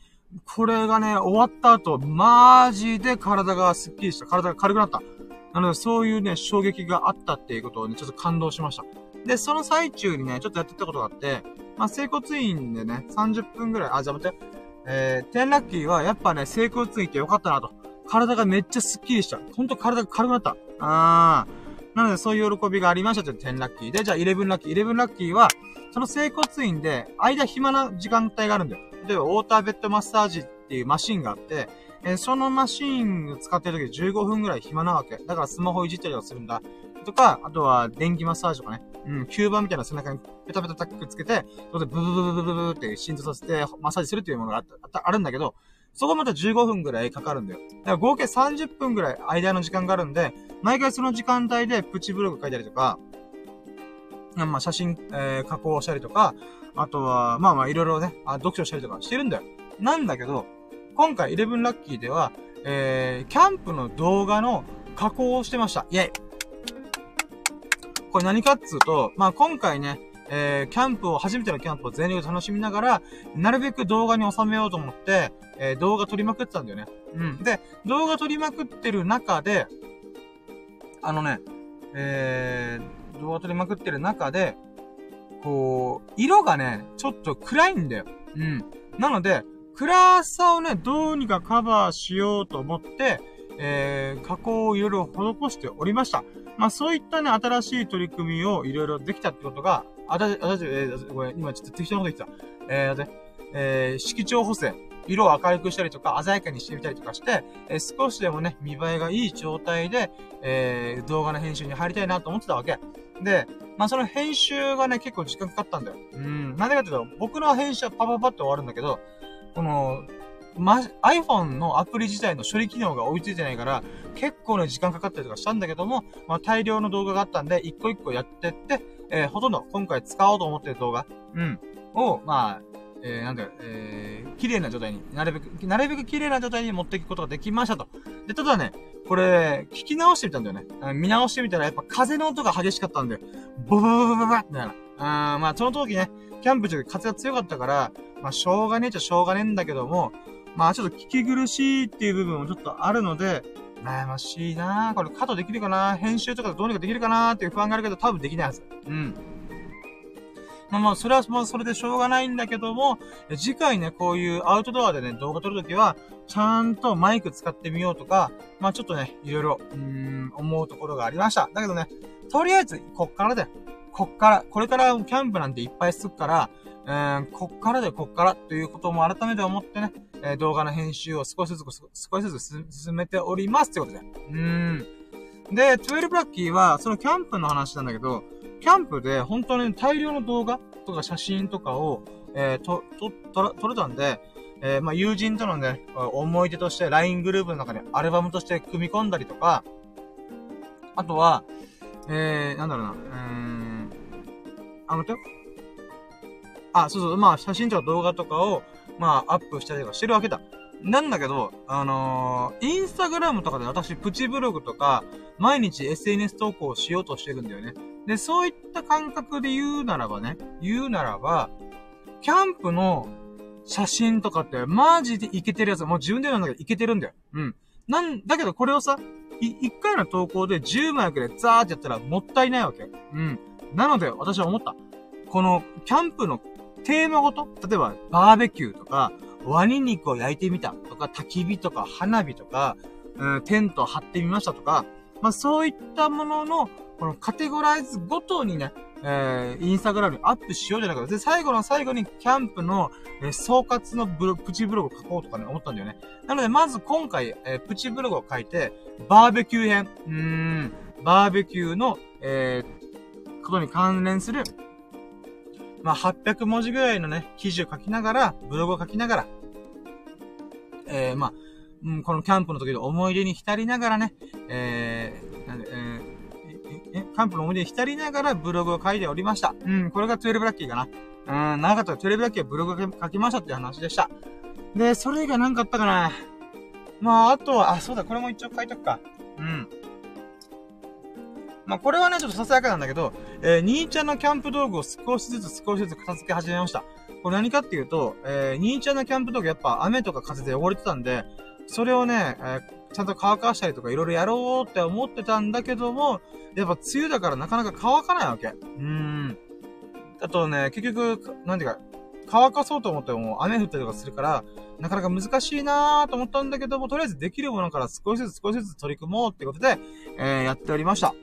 これがね、終わった後、マジで体がスッキリした。体が軽くなった。なので、そういうね、衝撃があったっていうことをね、ちょっと感動しました。で、その最中にね、ちょっとやってたことがあって、まあ、整骨院でね、30分ぐらい、10ラッキーは、やっぱね、整骨院ってよかったなと。体がめっちゃスッキリした。ほんと体が軽くなった。なので、そういう喜びがありましたという10ラッキーで、じゃあ11ラッキー。11ラッキーは、その整骨院で、暇な時間帯があるんだよ。例えば、ウォーターベッドマッサージっていうマシンがあって、そのマシンを使ってる時15分ぐらい暇なわけ。だからスマホいじったりはするんだ。とか、あとは、電気マッサージとかね。吸盤みたいな背中にペタペタタックつけて、それでブブブブブブって振動させてマッサージするっていうものがあるんだけど、そこまた15分ぐらいかかるんだよ。だから合計30分ぐらい間の時間があるんで、毎回その時間帯でプチブログ書いたりとか、まあ写真、加工したりとか、あとは、いろいろね、読書したりとかしてるんだよ。なんだけど、今回11ラッキーでは、キャンプの動画の加工をしてました。イェイ。これ何かっつうと、まあ今回ね、初めてのキャンプを全力で楽しみながら、なるべく動画に収めようと思って、動画撮りまくってたんだよね。で、動画撮りまくってる中で、こう、色がね、ちょっと暗いんだよ。なので、暗さをね、どうにかカバーしようと思って、加工をいろいろ施しておりました。まあそういったね、新しい取り組みをいろいろできたってことが、ごめん、今ちょっと適当なこと言ってた。色調補正。色を明るくしたりとか、鮮やかにしてみたりとかして、少しでもね、見栄えがいい状態で、動画の編集に入りたいなと思ってたわけ。で、まあ、その編集がね、結構時間かかったんだよ。なんでかっていうと、僕の編集はパパパって終わるんだけど、この、iPhone のアプリ自体の処理機能が追いついてないから、結構ね、時間かかったりとかしたんだけども、まあ、大量の動画があったんで、一個一個やってって、ほとんど今回使おうと思ってる動画、を、まあ、綺麗な状態に、なるべく綺麗な状態に持っていくことができましたと。で、ただね、これ、聞き直してみたんだよね。見直してみたら、やっぱ風の音が激しかったんだよ。ボバババババってなる。まあ、その時ね、キャンプ中で風が強かったから、まあ、しょうがねえっちゃしょうがねえんだけども、まあ、ちょっと聞き苦しいっていう部分もちょっとあるので、悩ましいなぁ。これカットできるかなぁ。編集とかでどうにかできるかなぁっていう不安があるけど、多分できないはず。まあ、それはもうそれでしょうがないんだけども、次回ね、こういうアウトドアでね、動画撮るときは、ちゃんとマイク使ってみようとか、まあちょっとね、いろいろ、思うところがありました。だけどね、とりあえず、こっからだよ。これからキャンプなんていっぱいするから、こっからということも改めて思ってね、動画の編集を少しずつ進めておりますってことで。で、12ラッキーは、そのキャンプの話なんだけど、キャンプで本当に大量の動画とか写真とかを、撮れたんで、まあ、友人とのね、思い出として LINE グループの中にアルバムとして組み込んだりとか、あとは、まあ、写真とか動画とかを、まあ、アップしたりとかしてるわけだ。なんだけど、インスタグラムとかで私、プチブログとか、毎日 SNS 投稿しようとしてるんだよね。で、そういった感覚で言うならば、キャンプの写真とかって、マジでイケてるやつ、もう自分で言うんだけど、イケてるんだよ。だけどこれをさ、一回の投稿で10枚くらいザーってやったらもったいないわけ。なので、私は思った。この、キャンプのテーマごと、例えば、バーベキューとか、ワニ肉を焼いてみたとか、焚き火とか、花火とか、テントを張ってみましたとか、まあそういったものの、このカテゴライズごとにね、インスタグラムにアップしようじゃないか。で、最後の最後にキャンプの、総括のプチブログを書こうとかね、思ったんだよね。なので、まず今回、プチブログを書いて、バーベキュー編。バーベキューの、ことに関連する、まあ、800文字ぐらいのね、記事を書きながら、ブログを書きながら、まあ、このキャンプの時の思い出に浸りながらね、キャンプの思い出に浸りながらブログを書いておりました。これが12ラッキーかな。長かったら12ラッキーはブログを書きましたっていう話でした。で、それ以外何かあったかな。まあ、あとは、そうだ、これも一応書いとくか。まあ、これはね、ちょっとささやかなんだけど、兄ちゃんのキャンプ道具を少しずつ片付け始めました。これ何かっていうと、兄ちゃんのキャンプ道具やっぱ雨とか風で汚れてたんで、それをね、ちゃんと乾かしたりとかいろいろやろうって思ってたんだけども、やっぱ梅雨だからなかなか乾かないわけ。あとね、結局、なんていうか、乾かそうと思っても雨降ったりとかするから、なかなか難しいなーと思ったんだけども、とりあえずできるものから少しずつ取り組もうってことで、やっておりました。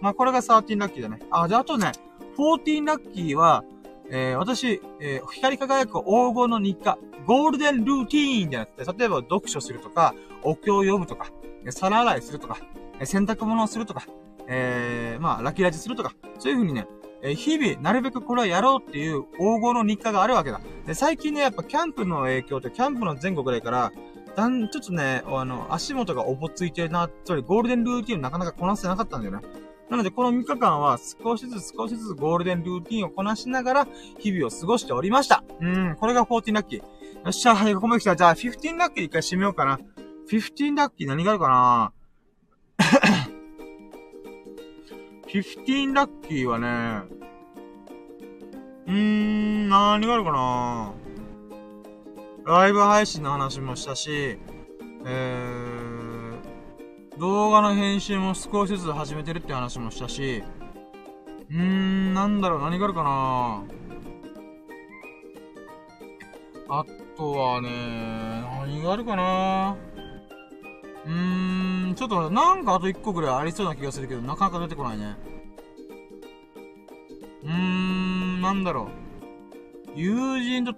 まあ、これが13ラッキーだね。で、あとね、14ラッキーは、私、光り輝く黄金の日課、ゴールデンルーティーンじゃなくて、例えば読書するとか、お経を読むとか、皿洗いするとか、洗濯物をするとか、まあ、ラキラジするとか、そういう風にね、日々、なるべくこれをやろうっていう黄金の日課があるわけだ。で、最近ね、やっぱキャンプの影響って、キャンプの前後ぐらいから、ちょっとね、足元がおぼついてるな、つまりゴールデンルーティーンなかなかこなせなかったんだよね。なので、この3日間は少しずつゴールデンルーティーンをこなしながら、日々を過ごしておりました。これが14ラッキー。よっしゃ、はい、ここまで来た。じゃあ、15ラッキー一回締めようかな。15ラッキー何があるかな15ラッキーはね、何があるかな。ライブ配信の話もしたし、動画の編集も少しずつ始めてるって話もしたし、何があるかな。あとはね、何があるかな。ちょっとなんかあと1個ぐらいありそうな気がするけど、なかなか出てこないね。なんだろう。友人と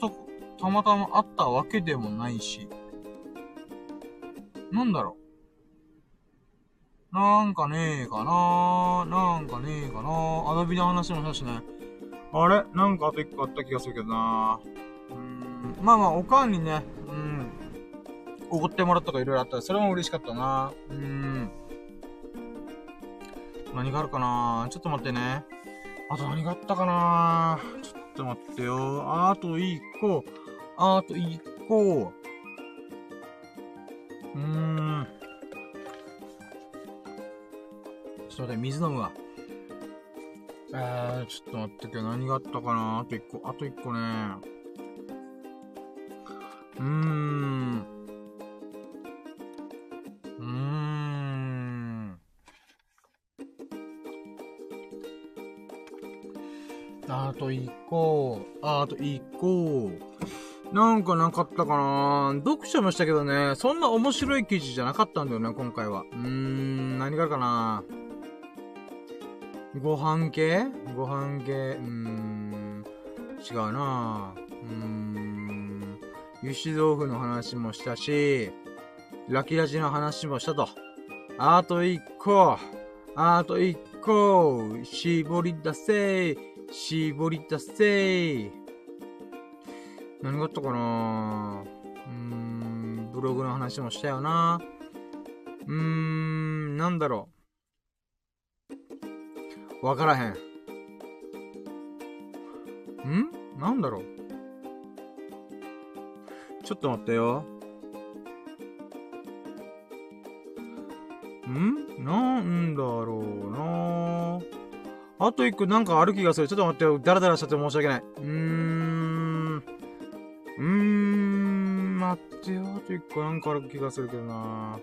たまたま会ったわけでもないし。なんだろう。なんかねえかな。アドビの話もしたしね。あれなんかあと1個あった気がするけどな。おかんにね、おごってもらったとかいろいろあった。それも嬉しかったな。何があるかな。ちょっと待ってね。あと何があったかな。ちょっと待ってよ。あと1個。ちょっと待って、水飲むわ。ちょっと待ってけど、何があったかな。あと1個ね。あと1個。なんかなかったかな。読者もしたけどね、そんな面白い記事じゃなかったんだよね、今回は。何があるかな。ご飯系違うな。油脂豆腐の話もしたし、ラキラジの話もしたと。あと1個。絞り出せー。何があったかな。ブログの話もしたよな。なんだろう。わからへん。なんだろう。ちょっと待ってよ。なんだろうなぁ。あと一個なんかある気がする。ちょっと待ってよ。ダラダラしちゃって申し訳ない。待ってよ。あと一個なんかある気がするけどなぁ。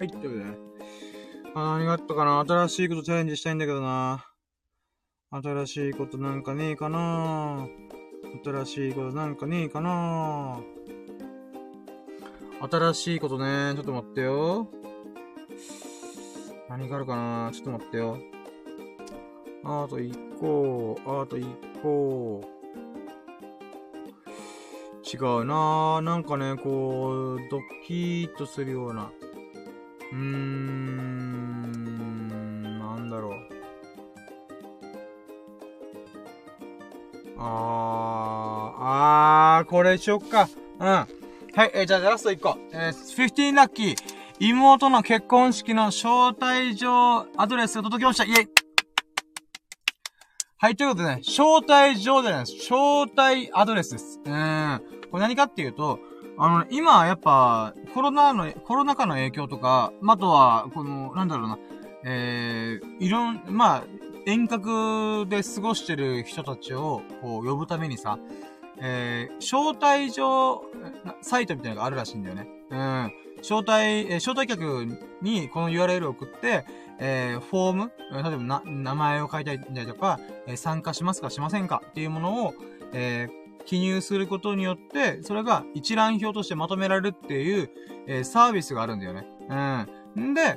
はい、ということでね。何があったかな。新しいことチャレンジしたいんだけどな。新しいことなんかねえかな。新しいことね。ちょっと待ってよ。何があるかな。ちょっと待ってよ。あと1個。違うな。なんかね、こう、ドキッとするような。なんだろう。これしよっか。はい、じゃあラスト1個。15ラッキー。妹の結婚式の招待状アドレスが届きました。イェイ。はい、ということでね、招待状じゃないです。招待アドレスです。これ何かっていうと、今、やっぱ、コロナ禍の影響とか、あとは、この、なんだろうな、遠隔で過ごしてる人たちを、こう、呼ぶためにさ、招待状サイトみたいなのがあるらしいんだよね。招待客にこの URL を送って、フォーム、例えば名前を書いたりとか、参加しますかしませんかっていうものを、記入することによって、それが一覧表としてまとめられるっていう、サービスがあるんだよね。で、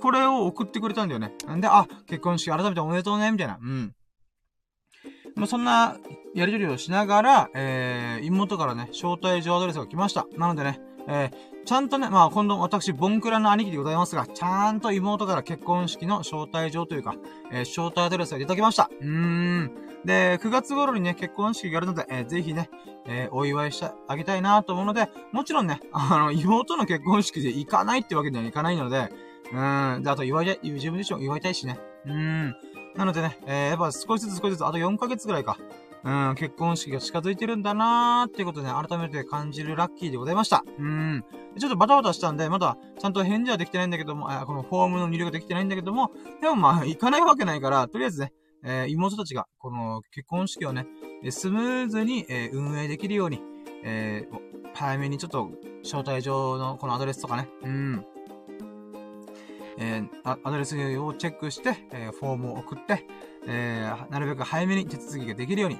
これを送ってくれたんだよね。んで、結婚式改めておめでとうね、みたいな。そんな、やりとりをしながら、妹からね、招待状アドレスが来ました。なのでね、ちゃんとね、今度私、ボンクラの兄貴でございますが、ちゃんと妹から結婚式の招待状というか、招待アドレスがいただきました。で、9月頃にね、結婚式があるので、ぜひね、お祝いしてあげたいなと思うので、もちろんね、妹の結婚式で行かないってわけにはいかないので、で、あと自分自身も祝いたいしね。なのでね、やっぱ少しずつ、あと4ヶ月ぐらいか。結婚式が近づいてるんだなーっていうことでね、改めて感じるラッキーでございました。ちょっとバタバタしたんで、まだちゃんと返事はできてないんだけども、このフォームの入力できてないんだけども、でも行かないわけないから、とりあえずね、妹たちが、この結婚式をね、スムーズに、運営できるように、早めにちょっと招待状のこのアドレスとかね、うん。アドレスをチェックして、フォームを送って、なるべく早めに手続きができるように、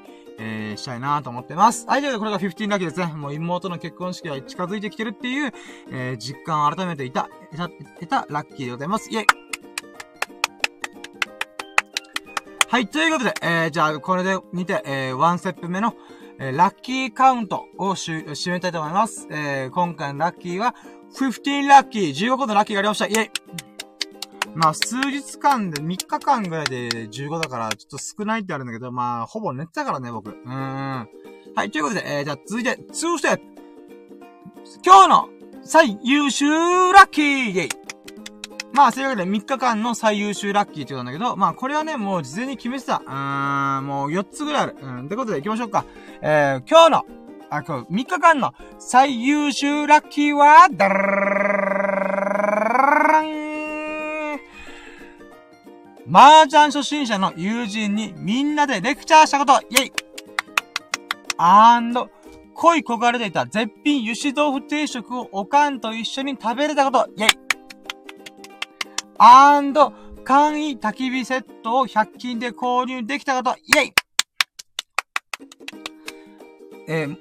したいなと思ってます。はい、ということでこれが15ラッキーですね。もう妹の結婚式が近づいてきてるっていう、実感を改めて得たラッキーでございます。イェイ。はい、ということで、じゃあこれでにて、1ステップ目の、ラッキーカウントを締めたいと思います。今回のラッキーは、15ラッキー、15個のラッキーがありました。イェイ。まあ、数日間で、3日間ぐらいで15だから、ちょっと少ないってあるんだけど、まあ、ほぼ寝てたからね、僕。はい、ということで、じゃあ続いて、2ステップ。今日の最優秀ラッキーイェイ。まあ、そういうわけで3日間の最優秀ラッキーってことなんだけど、まあ、これはね、もう事前に決めてた。もう4つぐらいある。ってことで行きましょうか。今日の、今日3日間の最優秀ラッキーは、だららららららん。麻雀初心者の友人にみんなでレクチャーしたことイェイ恋焦がれていた絶品油脂豆腐定食をおかんと一緒に食べれたことイェイ簡易焚き火セットを100均で購入できたことイェイ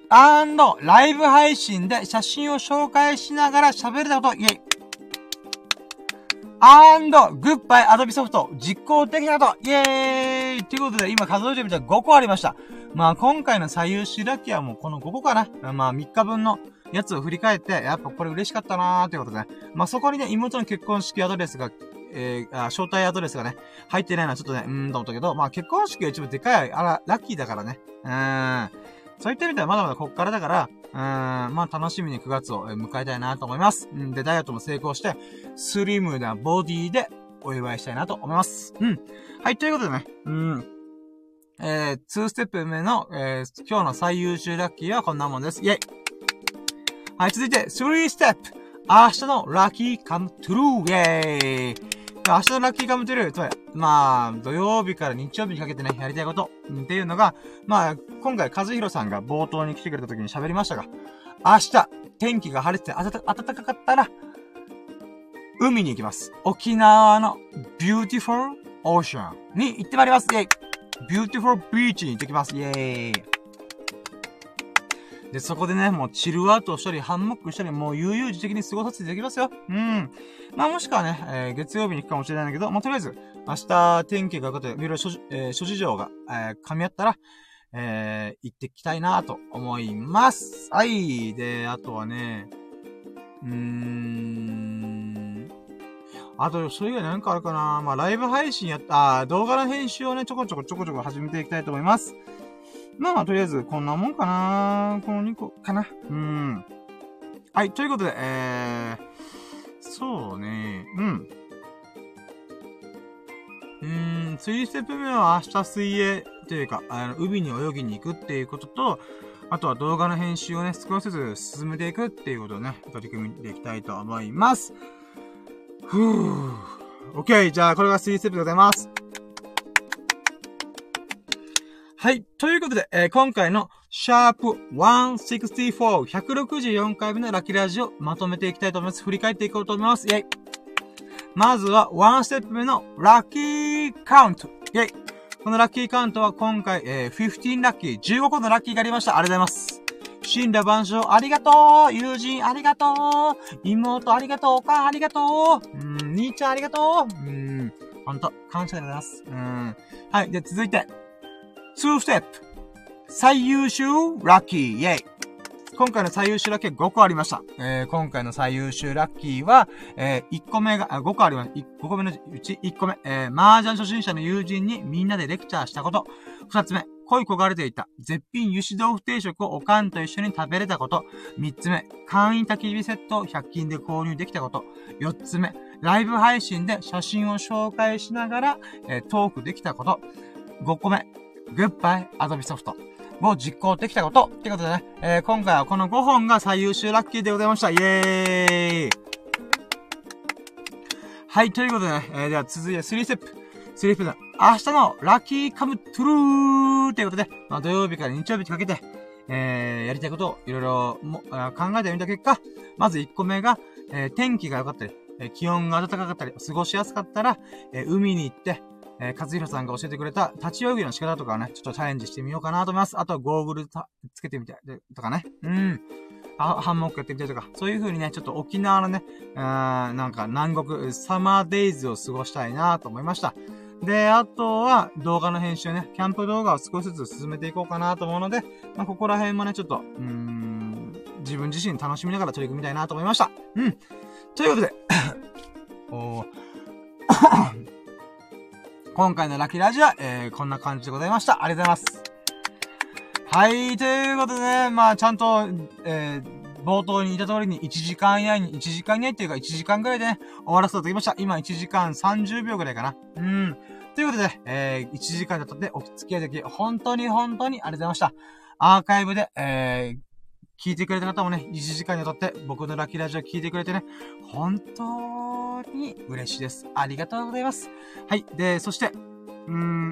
ライブ配信で写真を紹介しながら喋れたことイェイグッバイアドビソフト、実行できたことイェーイということで、今数えてみたら5個ありました。まあ、今回の最優秀ラッキーはもうこの5個かな。まあ、3日分のやつを振り返って、やっぱこれ嬉しかったなーということでね。まあ、そこにね、妹の結婚式アドレスが、招待アドレスがね、入ってないのはちょっとね、と思ったけど、まあ、結婚式が一番でかい、ラッキーだからね。そういった意味ではまだまだこっからだから、まあ楽しみに9月を迎えたいなと思います。で、ダイエットも成功して、スリムなボディでお祝いしたいなと思います。はい、ということでね、2ステップ目の、今日の最優秀ラッキーはこんなもんです。イェイ。はい、続いて、3ステップ。明日のラッキーカムトゥルー。イェイ。明日のラッキーカムトゥルー、つまり、まあ、土曜日から日曜日にかけてね、やりたいこと、っていうのが、まあ、今回、和弘さんが冒頭に来てくれた時に喋りましたが、明日、天気が晴れてて暖かかったら、海に行きます。沖縄のビューティフルオーシャンに行ってまいります。イェイ。ビューティフルビーチに行ってきます。イェイ。で、そこでね、もうチルアウトしたり、ハンモックしたり、もう悠々自適に過ごさせていただきますよ。まあもしくはね、月曜日に行くかもしれないんだけど、もうとりあえず、明日天気が良くて、いろいろ諸事情が、噛み合ったら、行ってきたいなと思います。はい。で、あとはね、あと、それ以外なんかあるかな。まあライブ配信動画の編集をね、ちょこちょこ始めていきたいと思います。まあ、とりあえず、こんなもんかな。この2個かな。はい、ということで、そうね、3ステップ目は明日水泳というか、海に泳ぎに行くっていうことと、あとは動画の編集をね、少しずつ進めていくっていうことをね、取り組んでいきたいと思います。OK、じゃあ、これが3ステップでございます。はい。ということで、今回のシャープ164、164回目のラッキーラジオをまとめていきたいと思います。振り返っていこうと思います。イェイ。まずは、1ステップ目のラッキーカウント。イェイ。このラッキーカウントは今回、15ラッキー、15個のラッキーがありました。ありがとうございます。森羅万象ありがとう。友人ありがとう。妹ありがとう。お母ありがとう。兄ちゃんありがとう。ほんと、感謝でございます。はい。で、続いて。2ステップ。最優秀ラッキー。イェイ。今回の最優秀ラッキーは5個ありました。今回の最優秀ラッキーは、1個目が、5個ありました。5個目のうち1個目。麻雀初心者の友人にみんなでレクチャーしたこと。2つ目。恋焦がれていた絶品油脂豆腐定食をおかんと一緒に食べれたこと。3つ目。簡易焚き火セットを100均で購入できたこと。4つ目。ライブ配信で写真を紹介しながら、トークできたこと。5個目。グッバイアドビソフトを実行できたことってことでね、今回はこの5本が最優秀ラッキーでございました。イエーイ。はい、ということでね、では続いて3ステップ。3ステップ。明日のラッキーカムトゥルーということで、まあ、土曜日から日曜日にかけて、やりたいことをいろいろ考えてみた結果、まず1個目が、天気が良かったり、気温が暖かかったり、過ごしやすかったら、海に行って、勝弘さんが教えてくれた立ち泳ぎの仕方とかをね、ちょっとチャレンジしてみようかなと思います。あとはゴーグルつけてみたいとかね。うん。ハンモックやってみたいとか、そういう風にね、ちょっと沖縄のね、なんか南国、サマーデイズを過ごしたいなと思いました。で、あとは動画の編集ね、キャンプ動画を少しずつ進めていこうかなと思うので、まあ、ここら辺もね、ちょっと、自分自身楽しみながら取り組みたいなと思いました。うん。ということで、今回のラッキーラジオは、こんな感じでございました。ありがとうございます。はい、ということでね、まあちゃんと、冒頭に言った通りに1時間ぐらいでね、終わらせていただきました。今1時間30秒ぐらいかな。うん。ということで、1時間だったのでお付き合いでき、本当にありがとうございました。アーカイブで、聞いてくれた方もね、1時間にわたって僕のラッキーラジオ聞いてくれてね、本当に嬉しいです。ありがとうございます。はい。で、そして、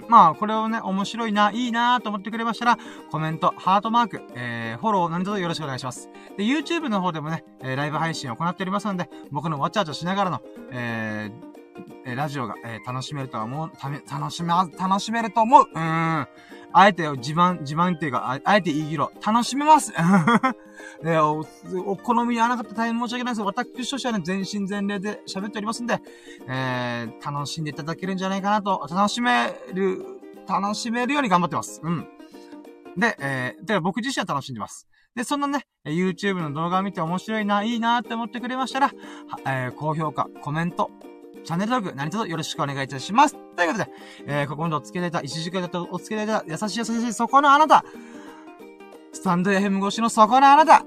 まあ、これをね、面白いな、いいなと思ってくれましたら、コメント、ハートマーク、フォロー何卒よろしくお願いします。で、YouTube の方でもね、ライブ配信を行っておりますので、僕のわちゃわちゃしながらの、ラジオが、楽しめると思う。あえて自慢っていうか、あえて言い切ろう。楽しめます、お好みに合わなかった大変申し訳ないです。私としてはね、全身全霊で喋っておりますんで、楽しんでいただけるんじゃないかなと、楽しめるように頑張ってます。うん。で、僕自身は楽しんでます。で、そんなね、YouTube の動画を見て面白いな、いいなって思ってくれましたら、高評価、コメント、チャンネル登録、何卒よろしくお願いいたします。ということで、ここまでお付き合いいただいた、1時間だとお付き合いいただいた、優しい、そこのあなた。スタンドFM越しのそこのあなた。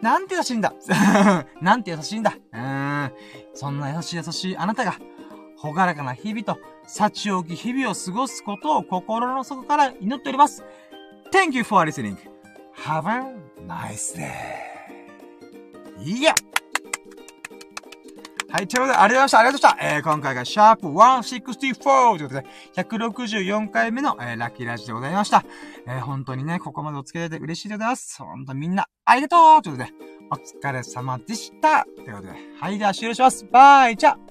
なんて優しいんだ。なんて優しいんだ。そんな優しいあなたが、ほがらかな日々と、幸多き日々を過ごすことを心の底から祈っております。Thank you for listening. Have a nice day. Yeah!はい、ということで、ありがとうございました。今回がシャープ164ということで、164回目の、ラッキーラジオでございました。本当にね、ここまでお付き合いで嬉しいでございます。本当みんなありがとうということで、お疲れ様でした。ということで、はい、では終了します。バイ、じゃあ。